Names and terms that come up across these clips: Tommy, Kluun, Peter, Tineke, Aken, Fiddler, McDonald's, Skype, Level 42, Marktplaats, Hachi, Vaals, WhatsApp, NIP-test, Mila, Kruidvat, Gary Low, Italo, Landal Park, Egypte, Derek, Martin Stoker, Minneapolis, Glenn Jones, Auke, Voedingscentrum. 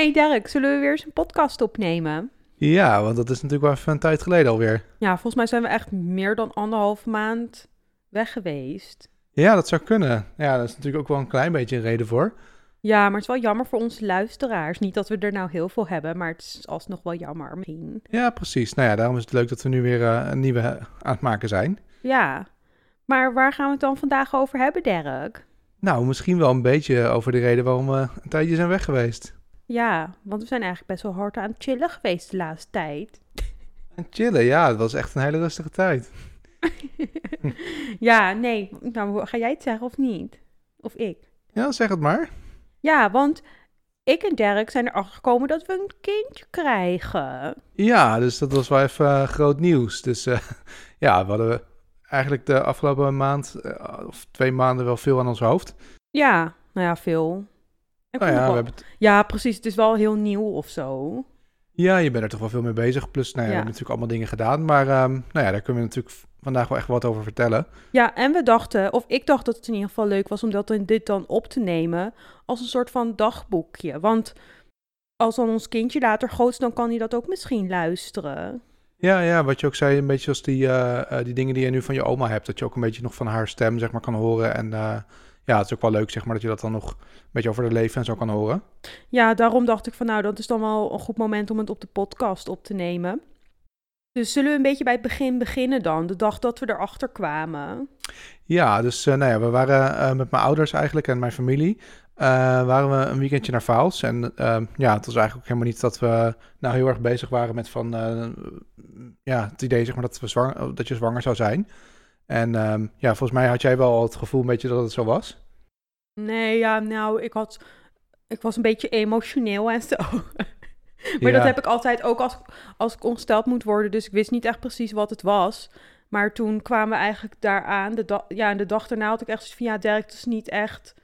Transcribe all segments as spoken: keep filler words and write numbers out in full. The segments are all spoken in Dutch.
Hey Derek, zullen we weer eens een podcast opnemen? Ja, want dat is natuurlijk wel even een tijd geleden alweer. Ja, volgens mij zijn we echt meer dan anderhalf maand weg geweest. Ja, dat zou kunnen. Ja, dat is natuurlijk ook wel een klein beetje een reden voor. Ja, maar het is wel jammer voor onze luisteraars. Niet dat we er nou heel veel hebben, maar het is alsnog wel jammer misschien. Ja, precies. Nou ja, daarom is het leuk dat we nu weer uh, een nieuwe aan het maken zijn. Ja, maar waar gaan we het dan vandaag over hebben, Derek? Nou, misschien wel een beetje over de reden waarom we een tijdje zijn weg geweest. Ja, want we zijn eigenlijk best wel hard aan het chillen geweest de laatste tijd. En chillen, ja. Het was echt een hele rustige tijd. Ja, nee. Nou, ga jij het zeggen of niet? Of ik? Ja, zeg het maar. Ja, want ik en Derek zijn erachter gekomen dat we een kindje krijgen. Ja, dus dat was wel even uh, groot nieuws. Dus uh, ja, we hadden eigenlijk de afgelopen maand uh, of twee maanden wel veel aan ons hoofd. Ja, nou ja, veel. Oh ja, wel... we het... ja, precies. Het is wel heel nieuw of zo. Ja, je bent er toch wel veel mee bezig. Plus, nou ja, ja. we hebben natuurlijk allemaal dingen gedaan. Maar um, nou ja, daar kunnen we natuurlijk vandaag wel echt wat over vertellen. Ja, en we dachten, of ik dacht dat het in ieder geval leuk was om dat, dit dan op te nemen als een soort van dagboekje. Want als dan ons kindje later groot is, dan kan hij dat ook misschien luisteren. Ja, ja, wat je ook zei, een beetje als die, uh, uh, die dingen die je nu van je oma hebt. Dat je ook een beetje nog van haar stem, zeg maar, kan horen en... Uh, ja, het is ook wel leuk, zeg maar, dat je dat dan nog een beetje over het leven en zo kan horen. Ja, daarom dacht ik van, nou, dat is dan wel een goed moment om het op de podcast op te nemen. Dus zullen we een beetje bij het begin beginnen dan, de dag dat we erachter kwamen? Ja, dus uh, nou ja, we waren uh, met mijn ouders eigenlijk en mijn familie, uh, waren we een weekendje naar Vaals. En uh, ja, het was eigenlijk ook helemaal niet dat we nou heel erg bezig waren met van, uh, ja, het idee, zeg maar, dat, we zwanger, dat je zwanger zou zijn. En um, ja, volgens mij had jij wel het gevoel een beetje dat het zo was? Nee, ja, nou, ik had, ik was een beetje emotioneel en zo. Maar ja, dat heb ik altijd ook als, als ik ongesteld moet worden. Dus ik wist niet echt precies wat het was. Maar toen kwamen we eigenlijk daaraan. De da- ja, en de dag daarna had ik echt zoiets van, ja, Derek, het is niet echt...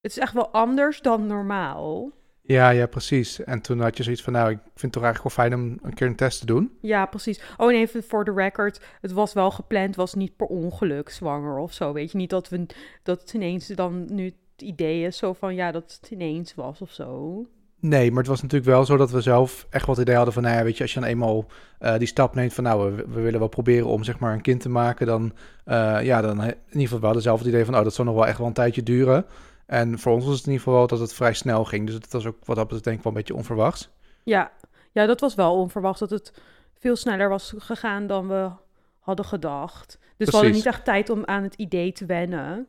Het is echt wel anders dan normaal. Ja, ja, precies. En toen had je zoiets van, nou, ik vind het toch eigenlijk wel fijn om een keer een test te doen. Ja, precies. Oh, en even voor de record, het was wel gepland, was niet per ongeluk zwanger of zo. Weet je, niet dat, we, dat het ineens dan nu het idee is zo van, ja, dat het ineens was of zo. Nee, maar het was natuurlijk wel zo dat we zelf echt wat idee hadden van, nou ja, weet je, als je dan eenmaal uh, die stap neemt van, nou, we, we willen wel proberen om, zeg maar, een kind te maken, dan, uh, ja, dan in ieder geval, we hadden zelf het idee van, oh, dat zal nog wel echt wel een tijdje duren. En voor ons was het in ieder geval wel dat het vrij snel ging. Dus dat was ook wat dat betreft denk ik wel een beetje onverwachts. Ja, ja, dat was wel onverwacht dat het veel sneller was gegaan dan we hadden gedacht. Dus Precies. We hadden niet echt tijd om aan het idee te wennen.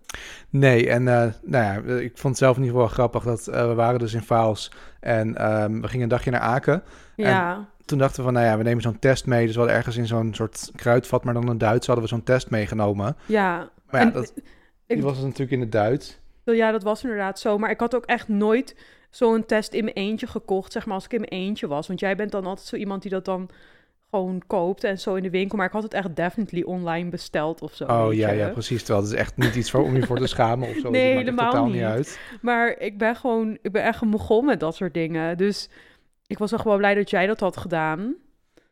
Nee, en uh, nou ja, ik vond het zelf in ieder geval wel grappig dat uh, we waren dus in Vaals. En um, we gingen een dagje naar Aken. Ja. En toen dachten we van, nou ja, we nemen zo'n test mee. Dus we hadden ergens in zo'n soort kruidvat, maar dan een Duits, hadden we zo'n test meegenomen. Ja. Maar ja, en, dat, die ik... was het natuurlijk in het Duits. Ja, dat was inderdaad zo. Maar ik had ook echt nooit zo'n test in mijn eentje gekocht, zeg maar, als ik in mijn eentje was. Want jij bent dan altijd zo iemand die dat dan gewoon koopt en zo in de winkel. Maar ik had het echt definitely online besteld of zo. Oh ja, ja, precies. Terwijl het is echt niet iets voor, om je voor te schamen of zo. Nee, dat maakt helemaal totaal niet. niet uit. Maar ik ben gewoon, ik ben echt een mogol met dat soort dingen. Dus ik was echt wel blij dat jij dat had gedaan.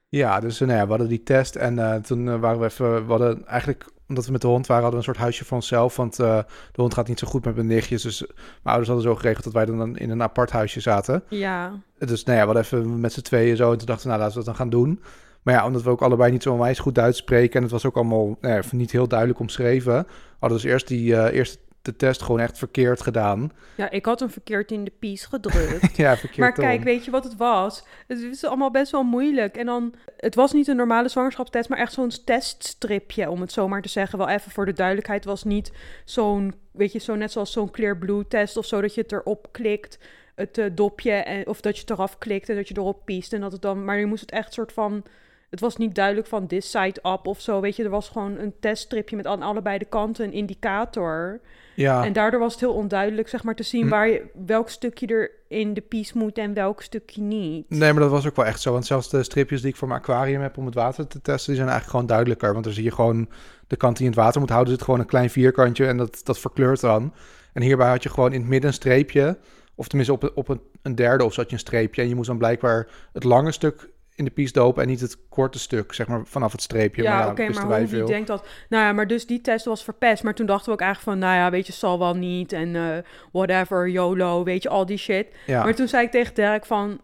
Ja, dus nou ja, we hadden die test en uh, toen uh, waren we even, we hadden eigenlijk... Omdat we met de hond waren, hadden we een soort huisje voor onszelf. Want uh, de hond gaat niet zo goed met mijn nichtjes. Dus mijn ouders hadden zo geregeld dat wij dan in een apart huisje zaten. Ja. Dus nou ja, we hadden even met z'n tweeën zo. En toen dachten we, nou, laten we dat dan gaan doen. Maar ja, omdat we ook allebei niet zo onwijs goed Duits spreken. En het was ook allemaal nou ja, niet heel duidelijk omschreven. Hadden we dus eerst die uh, eerst de test gewoon echt verkeerd gedaan. Ja, ik had hem verkeerd in de pies gedrukt. Ja, verkeerd. Maar kijk, om. Weet je wat het was? Het is allemaal best wel moeilijk. En dan, het was niet een normale zwangerschapstest, maar echt zo'n teststripje, om het zo maar te zeggen. Wel even voor de duidelijkheid, was niet zo'n, weet je, zo net zoals zo'n Clear Blue test of zo, dat je het erop klikt, het uh, dopje, en, of dat je het eraf klikt en dat je erop piest en dat het dan, maar je moest het echt soort van, het was niet duidelijk van this side up of zo, weet je. Er was gewoon een teststripje met aan allebei de kanten een indicator. Ja. En daardoor was het heel onduidelijk, zeg maar, te zien hm. waar je, welk stukje er in de pies moet en welk stukje niet. Nee, maar dat was ook wel echt zo. Want zelfs de stripjes die ik voor mijn aquarium heb om het water te testen, die zijn eigenlijk gewoon duidelijker. Want dan zie je gewoon de kant die in het water moet houden, zit gewoon een klein vierkantje en dat, dat verkleurt dan. En hierbij had je gewoon in het midden een streepje, of tenminste op, op een, een derde of zo had je een streepje. En je moest dan blijkbaar het lange stuk in de pies dopen en niet het korte stuk, zeg maar, vanaf het streepje. Ja, ja oké, okay, maar hoe die denkt dat... Nou ja, maar dus die test was verpest. Maar toen dachten we ook eigenlijk van, nou ja, weet je, zal wel niet. En uh, whatever, YOLO, weet je, al die shit. Ja. Maar toen zei ik tegen Derek van...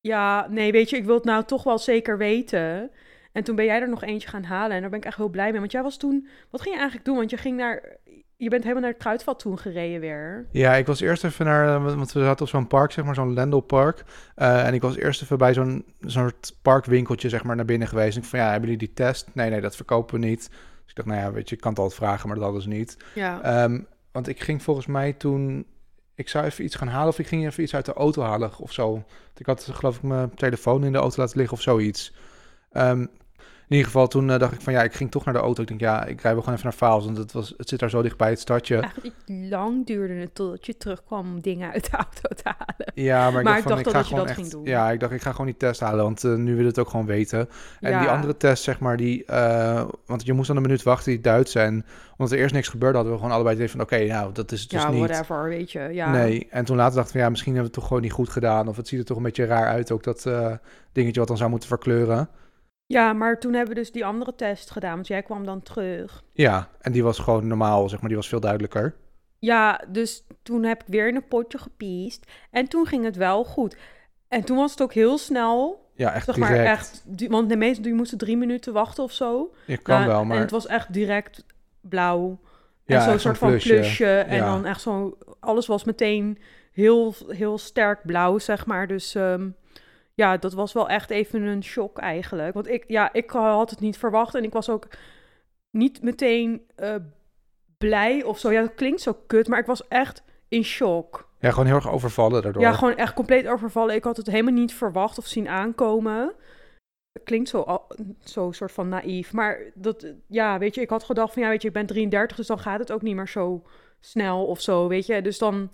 Ja, nee, weet je, ik wil het nou toch wel zeker weten. En toen ben jij er nog eentje gaan halen. En daar ben ik echt heel blij mee. Want jij was toen... Wat ging je eigenlijk doen? Want je ging naar... Je bent helemaal naar het Kruidvat toen gereden weer. Ja, ik was eerst even naar... Want we zaten op zo'n park, zeg maar, zo'n Landal Park. Uh, en ik was eerst even bij zo'n soort parkwinkeltje, zeg maar, naar binnen geweest. En ik van, ja, hebben jullie die test? Nee, nee, dat verkopen we niet. Dus ik dacht, nou ja, weet je, ik kan het altijd vragen, maar dat hadden ze niet. Ja. Um, want ik ging volgens mij toen... Ik zou even iets gaan halen of ik ging even iets uit de auto halen of zo. Ik had, geloof ik, mijn telefoon in de auto laten liggen of zoiets. Um, In ieder geval, toen uh, dacht ik van ja, ik ging toch naar de auto. Ik denk ja, ik rij wel gewoon even naar Vaals, want het, was, het zit daar zo dichtbij het stadje. Eigenlijk lang duurde het totdat je terugkwam om dingen uit de auto te halen. Ja, maar ik maar dacht, ik dacht van, ik ga dat je dat echt, ging doen. Ja, ik dacht ik ga gewoon die test halen, want uh, nu wil het ook gewoon weten. En ja. Die andere test, zeg maar, die, uh, want je moest dan een minuut wachten, die Duits. En omdat er eerst niks gebeurde, hadden we gewoon allebei het idee van oké, okay, nou, dat is het dus ja, niet. Ja, whatever, weet je. Ja. Nee, en toen later dacht ik van ja, misschien hebben we het toch gewoon niet goed gedaan. Of het ziet er toch een beetje raar uit, ook dat uh, dingetje wat dan zou moeten verkleuren. Ja, maar toen hebben we dus die andere test gedaan, want jij kwam dan terug. Ja, en die was gewoon normaal, zeg maar, die was veel duidelijker. Ja, dus toen heb ik weer in een potje gepiest en toen ging het wel goed. En toen was het ook heel snel. Ja, echt zeg maar, direct. Echt, want de meeste die moesten drie minuten wachten of zo. Je kan nou, wel, maar... En het was echt direct blauw. En ja, zo'n soort van plusje. plusje en ja. Dan echt zo, alles was meteen heel, heel sterk blauw, zeg maar, dus... Um... Ja, dat was wel echt even een shock eigenlijk. Want ik, ja, ik had het niet verwacht. En ik was ook niet meteen uh, blij of zo. Ja, dat klinkt zo kut, maar ik was echt in shock. Ja, gewoon heel erg overvallen daardoor. Ja, gewoon echt compleet overvallen. Ik had het helemaal niet verwacht of zien aankomen. Klinkt zo, zo soort van naïef. Maar dat, ja, weet je, ik had gedacht van... Ja, weet je, ik ben drieëndertig, dus dan gaat het ook niet meer zo snel of zo, weet je. Dus dan...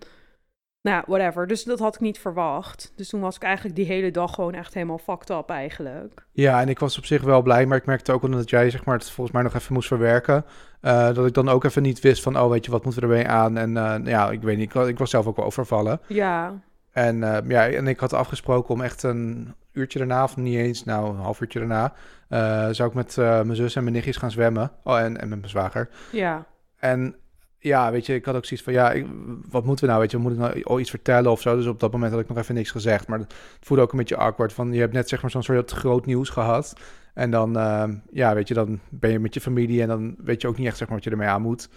Nou, whatever. Dus dat had ik niet verwacht. Dus toen was ik eigenlijk die hele dag gewoon echt helemaal fucked up eigenlijk. Ja, en ik was op zich wel blij, maar ik merkte ook omdat jij zeg maar het volgens mij nog even moest verwerken. Uh, dat ik dan ook even niet wist van, oh weet je, wat moeten we ermee aan? En uh, ja, ik weet niet, ik, ik was zelf ook wel overvallen. Ja. En, uh, ja, en ik had afgesproken om echt een uurtje daarna, of niet eens, nou een half uurtje daarna, uh, zou ik met uh, mijn zus en mijn nichtjes gaan zwemmen. Oh, en, en met mijn zwager. Ja. En... Ja, weet je, ik had ook zoiets van, ja, ik, wat moeten we nou, weet je, moet ik nou iets vertellen of zo? Dus op dat moment had ik nog even niks gezegd, maar het voelde ook een beetje awkward van, je hebt net zeg maar zo'n soort groot nieuws gehad en dan, uh, ja, weet je, dan ben je met je familie en dan weet je ook niet echt zeg maar wat je ermee aan moet.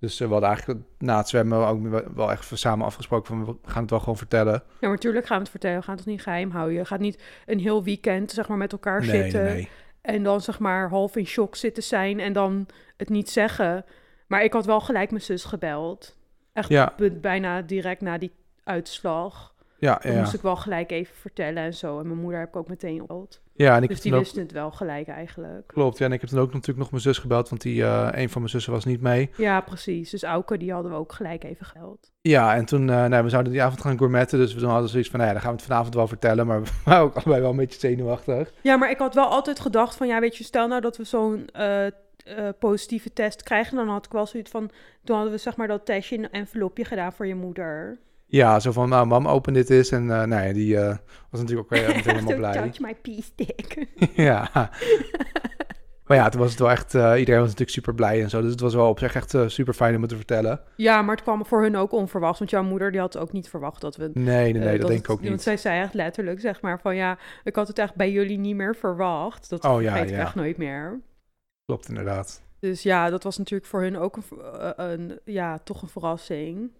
Dus uh, we hadden eigenlijk na het zwemmen ook wel echt samen afgesproken van, we gaan het wel gewoon vertellen. Ja, natuurlijk gaan we het vertellen, we gaan het niet geheim houden. Je gaat niet een heel weekend, zeg maar, met elkaar nee, zitten nee, nee. En dan, zeg maar, half in shock zitten zijn en dan het niet zeggen. Maar ik had wel gelijk mijn zus gebeld. Echt ja. Bijna direct na die uitslag. Ja, ja. Dan moest ik wel gelijk even vertellen en zo. En mijn moeder heb ik ook meteen gebeld. Ja, en ik dus die wist ook... het wel gelijk eigenlijk. Klopt, ja. En ik heb dan ook natuurlijk nog mijn zus gebeld, want die, uh, een van mijn zussen was niet mee. Ja, precies. Dus Auke, die hadden we ook gelijk even gebeld. Ja, en toen, uh, nou, we zouden die avond gaan gourmetten, dus we hadden zoiets van, nou ja, dan gaan we het vanavond wel vertellen, maar we waren ook allebei wel een beetje zenuwachtig. Ja, maar ik had wel altijd gedacht van, ja, weet je, stel nou dat we zo'n... Uh, Uh, positieve test krijgen, dan had ik wel zoiets van... Toen hadden we zeg maar dat testje in een envelopje gedaan voor je moeder. Ja, zo van, nou, mam, open dit is. En uh, nee, die uh, was natuurlijk ook uh, helemaal blij. Touch my pee stick. Ja. Maar ja, toen was het wel echt... Uh, iedereen was natuurlijk super blij en zo. Dus het was wel op zich echt uh, super fijn om het te vertellen. Ja, maar het kwam voor hun ook onverwacht. Want jouw moeder, die had ook niet verwacht dat we... Nee, nee, nee, uh, dat, dat denk ik ook niet. Want zij zei echt letterlijk, zeg maar, van ja... Ik had het echt bij jullie niet meer verwacht. Dat oh, ja, vergeet ja. Ik echt nooit meer. Klopt, inderdaad. Dus ja, dat was natuurlijk voor hun ook een, een ja, toch een verrassing.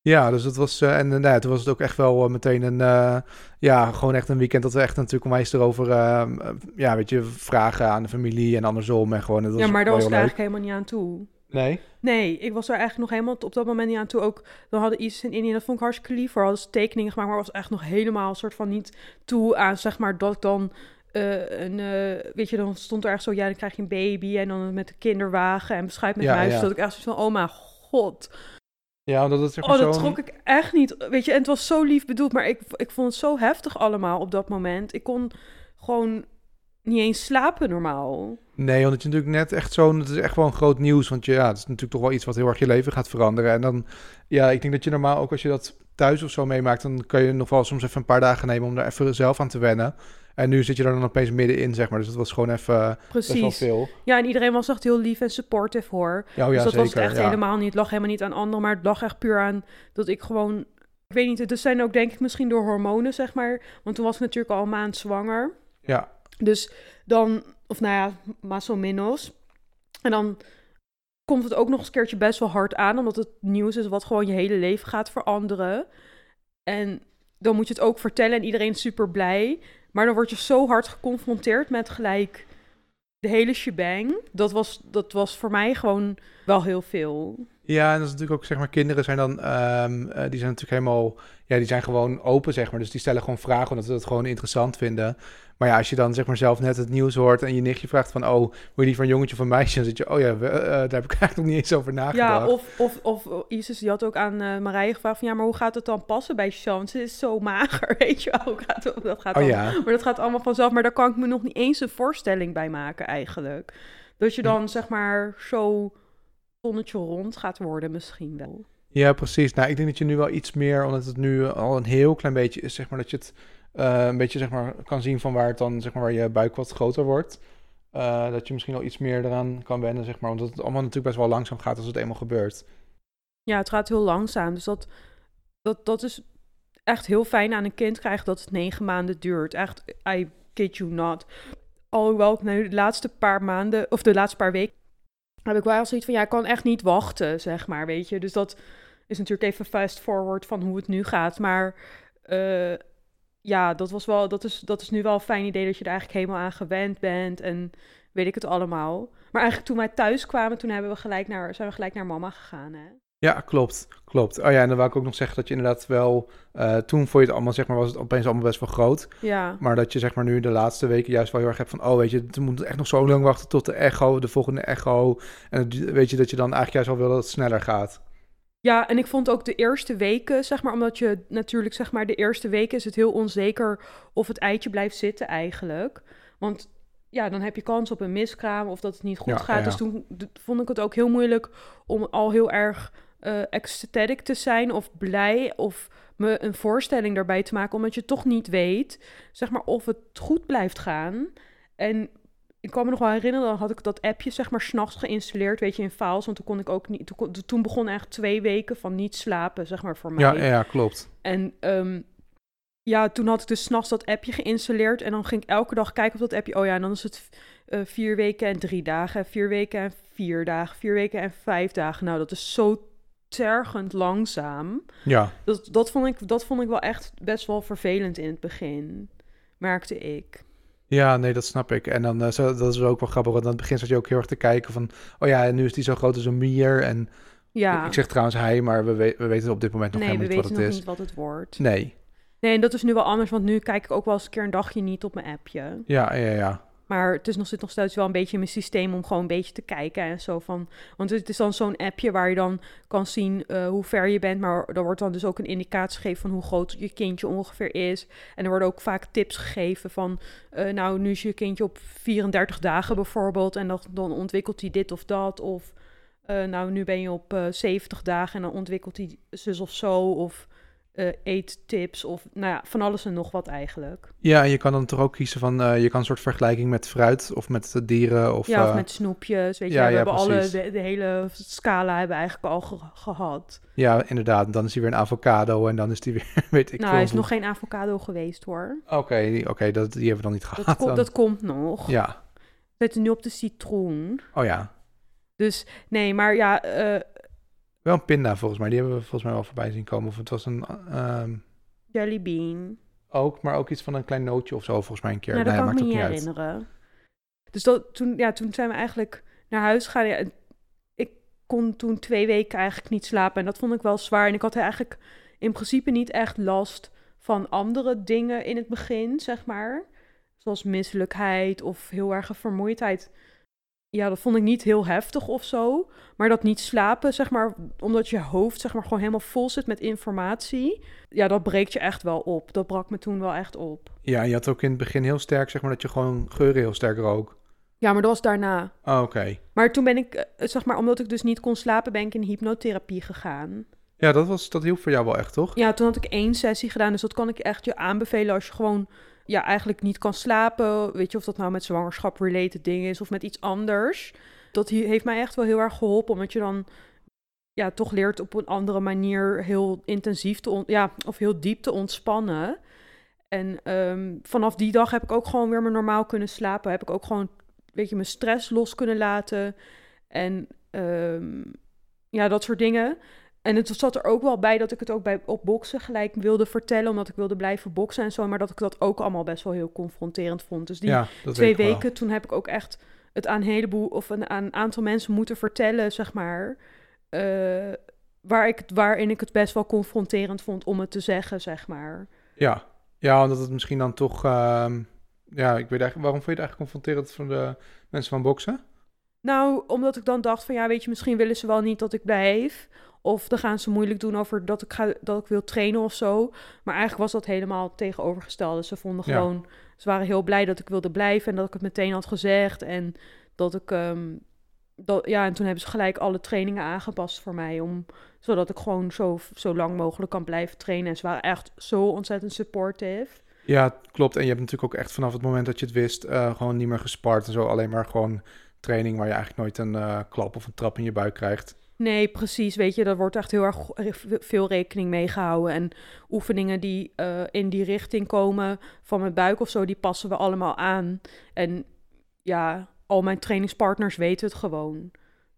Ja, dus dat was, uh, en nou ja, toen was het ook echt wel uh, meteen een, uh, ja, gewoon echt een weekend dat we echt natuurlijk onwijs erover, uh, uh, ja, weet je, vragen aan de familie en andersom en gewoon. Dat was ja, maar daar was ik eigenlijk helemaal niet aan toe. Nee? Nee, ik was er eigenlijk nog helemaal op dat moment niet aan toe. Ook, dan hadden ISIS in India, dat vond ik hartstikke lief, we hadden ze tekeningen gemaakt, maar was echt nog helemaal soort van niet toe aan, zeg maar, dat ik dan... Uh, een, uh, weet je, dan stond er echt zo... ja, dan krijg je een baby en dan met de kinderwagen... en beschuit met ja, muis, ja. Dat ik echt zo van... oh mijn god. Ja, omdat het zeg maar oh, dat zo... trok ik echt niet. Weet je, en het was zo lief bedoeld... maar ik, ik vond het zo heftig allemaal op dat moment. Ik kon gewoon niet eens slapen normaal. Nee, omdat je natuurlijk net echt zo'n... het is echt wel een groot nieuws... want je, ja, het is natuurlijk toch wel iets... wat heel erg je leven gaat veranderen. En dan, ja, ik denk dat je normaal ook als je dat... thuis of zo meemaakt, dan kan je nog wel soms even een paar dagen nemen om daar even zelf aan te wennen. En nu zit je er dan opeens middenin, zeg maar. Dus dat was gewoon even Precies. best wel veel. Ja, en iedereen was echt heel lief en supportive, hoor. Ja, oh ja, dus dat zeker, was het echt ja. helemaal niet. Het lag helemaal niet aan anderen, maar het lag echt puur aan dat ik gewoon... Ik weet niet, dus zijn ook denk ik misschien door hormonen, zeg maar. Want toen was ik natuurlijk al een maand zwanger. Ja. Dus dan, of nou ja, maar zo minus. En dan komt het ook nog eens een keertje best wel hard aan, omdat het nieuws is wat gewoon je hele leven gaat veranderen. En dan moet je het ook vertellen en iedereen is super blij. Maar dan word je zo hard geconfronteerd met gelijk de hele shebang. Dat was, dat was voor mij gewoon wel heel veel. Ja, en dat is natuurlijk ook, zeg maar, kinderen zijn dan, um, uh, die zijn natuurlijk helemaal, ja, die zijn gewoon open, zeg maar. Dus die stellen gewoon vragen omdat ze dat gewoon interessant vinden. Maar ja, als je dan, zeg maar, zelf net het nieuws hoort en je nichtje vraagt van, oh, wil je van jongetje of een meisje? Dan zit je, oh ja, we, uh, daar heb ik eigenlijk nog niet eens over nagedacht. Ja, of, of, of Isis, die had ook aan uh, Marije gevraagd van, ja, maar hoe gaat het dan passen bij Sean? Ze is zo mager, weet je wel. Gaat, dat gaat oh, ja. Maar dat gaat allemaal vanzelf. Maar daar kan ik me nog niet eens een voorstelling bij maken eigenlijk. Dat je dan, hm. zeg maar, zo... tonnetje rond gaat worden misschien wel. Ja, precies. Nou, ik denk dat je nu wel iets meer, omdat het nu al een heel klein beetje is, zeg maar, dat je het uh, een beetje, zeg maar, kan zien van waar het dan, zeg maar, waar je buik wat groter wordt. Uh, dat je misschien al iets meer eraan kan wennen, zeg maar, omdat het allemaal natuurlijk best wel langzaam gaat als het eenmaal gebeurt. Ja, het gaat heel langzaam. Dus dat, dat, dat is echt heel fijn aan een kind krijgen dat het negen maanden duurt. Echt, I kid you not. Alhoewel ik nu de laatste paar maanden, of de laatste paar weken, heb ik wel al zoiets van, ja, ik kan echt niet wachten, zeg maar, weet je. Dus dat is natuurlijk even fast forward van hoe het nu gaat. Maar uh, ja, dat was wel, dat is, dat is nu wel een fijn idee dat je er eigenlijk helemaal aan gewend bent en weet ik het allemaal. Maar eigenlijk toen wij thuis kwamen, toen hebben we gelijk naar, zijn we gelijk naar mama gegaan, hè. Ja, klopt, klopt. Oh ja, en dan wou ik ook nog zeggen dat je inderdaad wel... Uh, toen vond je het allemaal, zeg maar, was het opeens allemaal best wel groot. Ja. Maar dat je, zeg maar, nu de laatste weken juist wel heel erg hebt van... Oh, weet je, we moeten echt nog zo lang wachten tot de echo, de volgende echo. En het, weet je, dat je dan eigenlijk juist wel wil dat het sneller gaat. Ja, en ik vond ook de eerste weken, zeg maar... Omdat je natuurlijk, zeg maar, de eerste weken is het heel onzeker of het eitje blijft zitten eigenlijk. Want... ja, dan heb je kans op een miskraam of dat het niet goed ja, gaat. Ja. Dus toen vond ik het ook heel moeilijk om al heel erg uh, ecstatic te zijn of blij of me een voorstelling daarbij te maken, omdat je toch niet weet, zeg maar, of het goed blijft gaan. En ik kan me nog wel herinneren, dan had ik dat appje, zeg maar, 's nachts geïnstalleerd, weet je, in Vaals, want toen kon ik ook niet, toen, kon, toen begon echt twee weken van niet slapen, zeg maar, voor mij. Ja, ja, klopt. En um, ja, toen had ik dus 's nachts dat appje geïnstalleerd en dan ging ik elke dag kijken op dat appje. Oh ja, en dan is het uh, vier weken en drie dagen, vier weken en vier dagen, vier weken en vijf dagen. Nou, dat is zo tergend langzaam. Ja. Dat, dat, vond ik, dat vond ik wel echt best wel vervelend in het begin, merkte ik. Ja, nee, dat snap ik. En dan, uh, zo, dat is ook wel grappig, want aan het begin zat je ook heel erg te kijken van... oh ja, en nu is die zo groot als een mier en... ja. Ik zeg trouwens hij, maar we, we, we weten op dit moment nog nee, helemaal niet wat het is. Nee, we weten nog niet wat het wordt. Nee. Nee, en dat is nu wel anders, want nu kijk ik ook wel eens een keer een dagje niet op mijn appje. Ja, ja, ja. Maar het is nog, zit nog steeds wel een beetje in mijn systeem om gewoon een beetje te kijken en zo van... Want het is dan zo'n appje waar je dan kan zien uh, hoe ver je bent, maar er wordt dan dus ook een indicatie gegeven van hoe groot je kindje ongeveer is. En er worden ook vaak tips gegeven van, uh, nou, nu is je kindje op vierendertig dagen bijvoorbeeld en dat, dan ontwikkelt hij dit of dat. Of, uh, nou, nu ben je op uh, zeventig dagen en dan ontwikkelt hij zus of zo, of... Uh, eettips of nou ja, van alles en nog wat eigenlijk. Ja, en je kan dan toch ook kiezen van... Uh, je kan een soort vergelijking met fruit of met de dieren. Of, ja, of uh, met snoepjes. Weet je, ja, we ja, hebben precies. alle, de, de hele scala hebben we eigenlijk al ge- gehad. Ja, inderdaad. Dan is hij weer een avocado en dan is die weer, weet ik Nou, hij is nog geen avocado geweest, hoor. Oké, okay, okay, dat die hebben we dan niet gehad. Dat, kom, dat komt nog. Ja. We zitten nu op de citroen. Oh ja. Dus, nee, maar ja... Uh, wel een pinda volgens mij, die hebben we volgens mij wel voorbij zien komen. Of het was een... Um... Jellybean. Ook, maar ook iets van een klein nootje of zo volgens mij een keer. Nou, dat nee, kan ik me niet herinneren. Uit. Dus dat, toen, ja, toen zijn we eigenlijk naar huis gegaan. Ja, ik kon toen twee weken eigenlijk niet slapen en dat vond ik wel zwaar. En ik had eigenlijk in principe niet echt last van andere dingen in het begin, zeg maar. Zoals misselijkheid of heel erg vermoeidheid. Ja, dat vond ik niet heel heftig of zo. Maar dat niet slapen, zeg maar, omdat je hoofd, zeg maar, gewoon helemaal vol zit met informatie. Ja, dat breekt je echt wel op. Dat brak me toen wel echt op. Ja, en je had ook in het begin heel sterk, zeg maar, dat je gewoon geuren heel sterk rook. Ja, maar dat was daarna. Oh, oké. Okay. Maar toen ben ik, zeg maar, omdat ik dus niet kon slapen, ben ik in hypnotherapie gegaan. Ja, dat, was, dat hielp voor jou wel echt, toch? Ja, toen had ik één sessie gedaan. Dus dat kan ik echt je aanbevelen als je gewoon ja, eigenlijk niet kan slapen. Weet je, of dat nou met zwangerschap-related dingen is of met iets anders. Dat heeft mij echt wel heel erg geholpen. Omdat je dan ja, toch leert op een andere manier heel intensief te on- ja, of heel diep te ontspannen. En um, vanaf die dag heb ik ook gewoon weer me normaal kunnen slapen. Heb ik ook gewoon, weet je, mijn stress los kunnen laten. En um, ja, dat soort dingen. En het zat er ook wel bij dat ik het ook bij, op boksen gelijk wilde vertellen. Omdat ik wilde blijven boksen en zo. Maar dat ik dat ook allemaal best wel heel confronterend vond. Dus die ja, twee weken, wel. Toen heb ik ook echt het aan een heleboel of een, aan een aantal mensen moeten vertellen, zeg maar. Uh, waar ik, waarin ik het best wel confronterend vond om het te zeggen, zeg maar. Ja, ja omdat het misschien dan toch... Uh, ja, ik weet eigenlijk... Waarom vond je het eigenlijk confronterend van de mensen van boksen? Nou, omdat ik dan dacht van... Ja, weet je, misschien willen ze wel niet dat ik blijf. Of dan gaan ze moeilijk doen over dat ik, ga, dat ik wil trainen of zo. Maar eigenlijk was dat helemaal tegenovergesteld. Dus ze vonden gewoon... Ja. Ze waren heel blij dat ik wilde blijven en dat ik het meteen had gezegd. En dat ik... Um, dat, ja, en toen hebben ze gelijk alle trainingen aangepast voor mij. Om, zodat ik gewoon zo, zo lang mogelijk kan blijven trainen. En ze waren echt zo ontzettend supportive. Ja, klopt. En je hebt natuurlijk ook echt vanaf het moment dat je het wist... Uh, gewoon niet meer gespart en zo. Alleen maar gewoon training waar je eigenlijk nooit een uh, klap of een trap in je buik krijgt. Nee, precies. Weet je, daar wordt echt heel erg veel rekening mee gehouden. En oefeningen die uh, in die richting komen van mijn buik of zo, die passen we allemaal aan. En ja, al mijn trainingspartners weten het gewoon.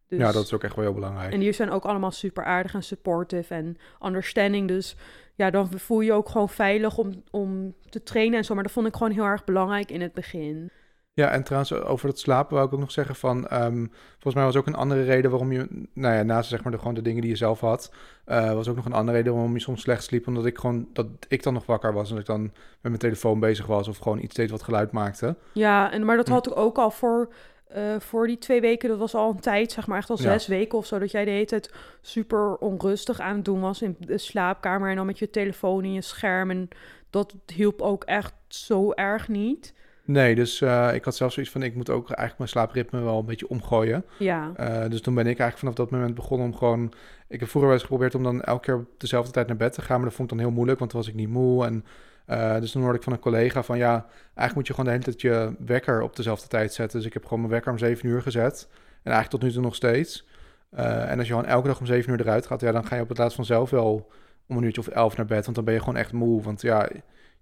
Dus, ja, dat is ook echt wel heel belangrijk. En die zijn ook allemaal super aardig en supportive en understanding. Dus ja, dan voel je je ook gewoon veilig om, om te trainen en zo. Maar dat vond ik gewoon heel erg belangrijk in het begin. Ja, en trouwens, over dat slapen wou ik ook nog zeggen van... Um, volgens mij was ook een andere reden waarom je... Nou ja, naast zeg maar de, gewoon de dingen die je zelf had... Uh, was ook nog een andere reden waarom je soms slecht sliep. Omdat ik gewoon... Dat ik dan nog wakker was en dat ik dan met mijn telefoon bezig was... of gewoon iets deed wat geluid maakte. Ja, en, maar dat had ik ook al voor, uh, voor die twee weken. Dat was al een tijd, zeg maar echt al zes ja. weken of zo... dat jij de hele tijd super onrustig aan het doen was in de slaapkamer... en dan met je telefoon in je scherm. En dat hielp ook echt zo erg niet... Nee, dus uh, ik had zelfs zoiets van... ik moet ook eigenlijk mijn slaapritme wel een beetje omgooien. Ja. Uh, dus toen ben ik eigenlijk vanaf dat moment begonnen om gewoon... Ik heb vroeger wel eens geprobeerd om dan elke keer op dezelfde tijd naar bed te gaan... maar dat vond ik dan heel moeilijk, want toen was ik niet moe. En, uh, dus toen hoorde ik van een collega van... ja, eigenlijk moet je gewoon de hele tijd je wekker op dezelfde tijd zetten. Dus ik heb gewoon mijn wekker om zeven uur gezet. En eigenlijk tot nu toe nog steeds. Uh, en als je gewoon elke dag om zeven uur eruit gaat... ja, dan ga je op het laatst vanzelf wel om een uurtje of elf naar bed. Want dan ben je gewoon echt moe. Want ja,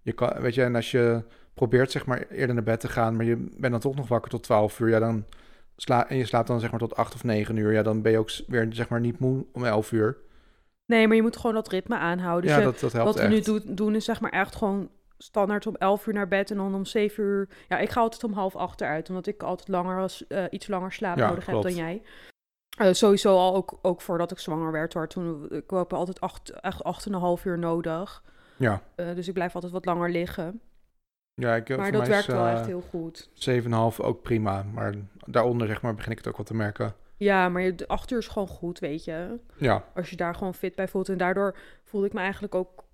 je kan, weet je, en als je... probeert zeg maar eerder naar bed te gaan, maar je bent dan toch nog wakker tot twaalf uur. Ja, dan sla- en je slaapt dan zeg maar tot acht of negen uur. Ja, dan ben je ook weer zeg maar niet moe om elf uur. Nee, maar je moet gewoon dat ritme aanhouden. Dus ja, dat, dat helpt wat echt. Wat we nu do- doen is zeg maar echt gewoon standaard om elf uur naar bed en dan om zeven uur. Ja, ik ga altijd om half acht eruit, omdat ik altijd langer uh, iets langer slaap ja, nodig klopt. Heb dan jij. Uh, sowieso al ook, ook voordat ik zwanger werd, hoor. Toen ik heb altijd acht, echt acht en een half uur nodig. Ja. Uh, dus ik blijf altijd wat langer liggen. Ja, ik, maar dat werkt is, uh, wel echt heel goed. zeven komma vijf ook prima, maar daaronder zeg maar begin ik het ook wel te merken. Ja, maar acht uur is gewoon goed, weet je. Ja. Als je daar gewoon fit bij voelt. En daardoor voelde ik me eigenlijk ook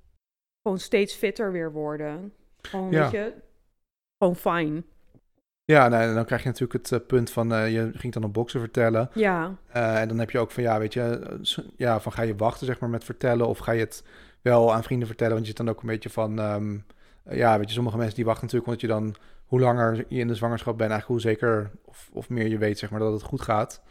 gewoon steeds fitter weer worden. Gewoon, ja. Weet je, gewoon fijn. Ja, nou, en dan krijg je natuurlijk het punt van, uh, je ging dan op boksen vertellen. Ja. Uh, en dan heb je ook van, ja, weet je, ja, van ga je wachten zeg maar met vertellen of ga je het wel aan vrienden vertellen? Want je zit dan ook een beetje van... Um, Ja, weet je, sommige mensen die wachten natuurlijk, omdat je dan hoe langer je in de zwangerschap bent, eigenlijk hoe zeker of, of meer je weet, zeg maar, dat het goed gaat.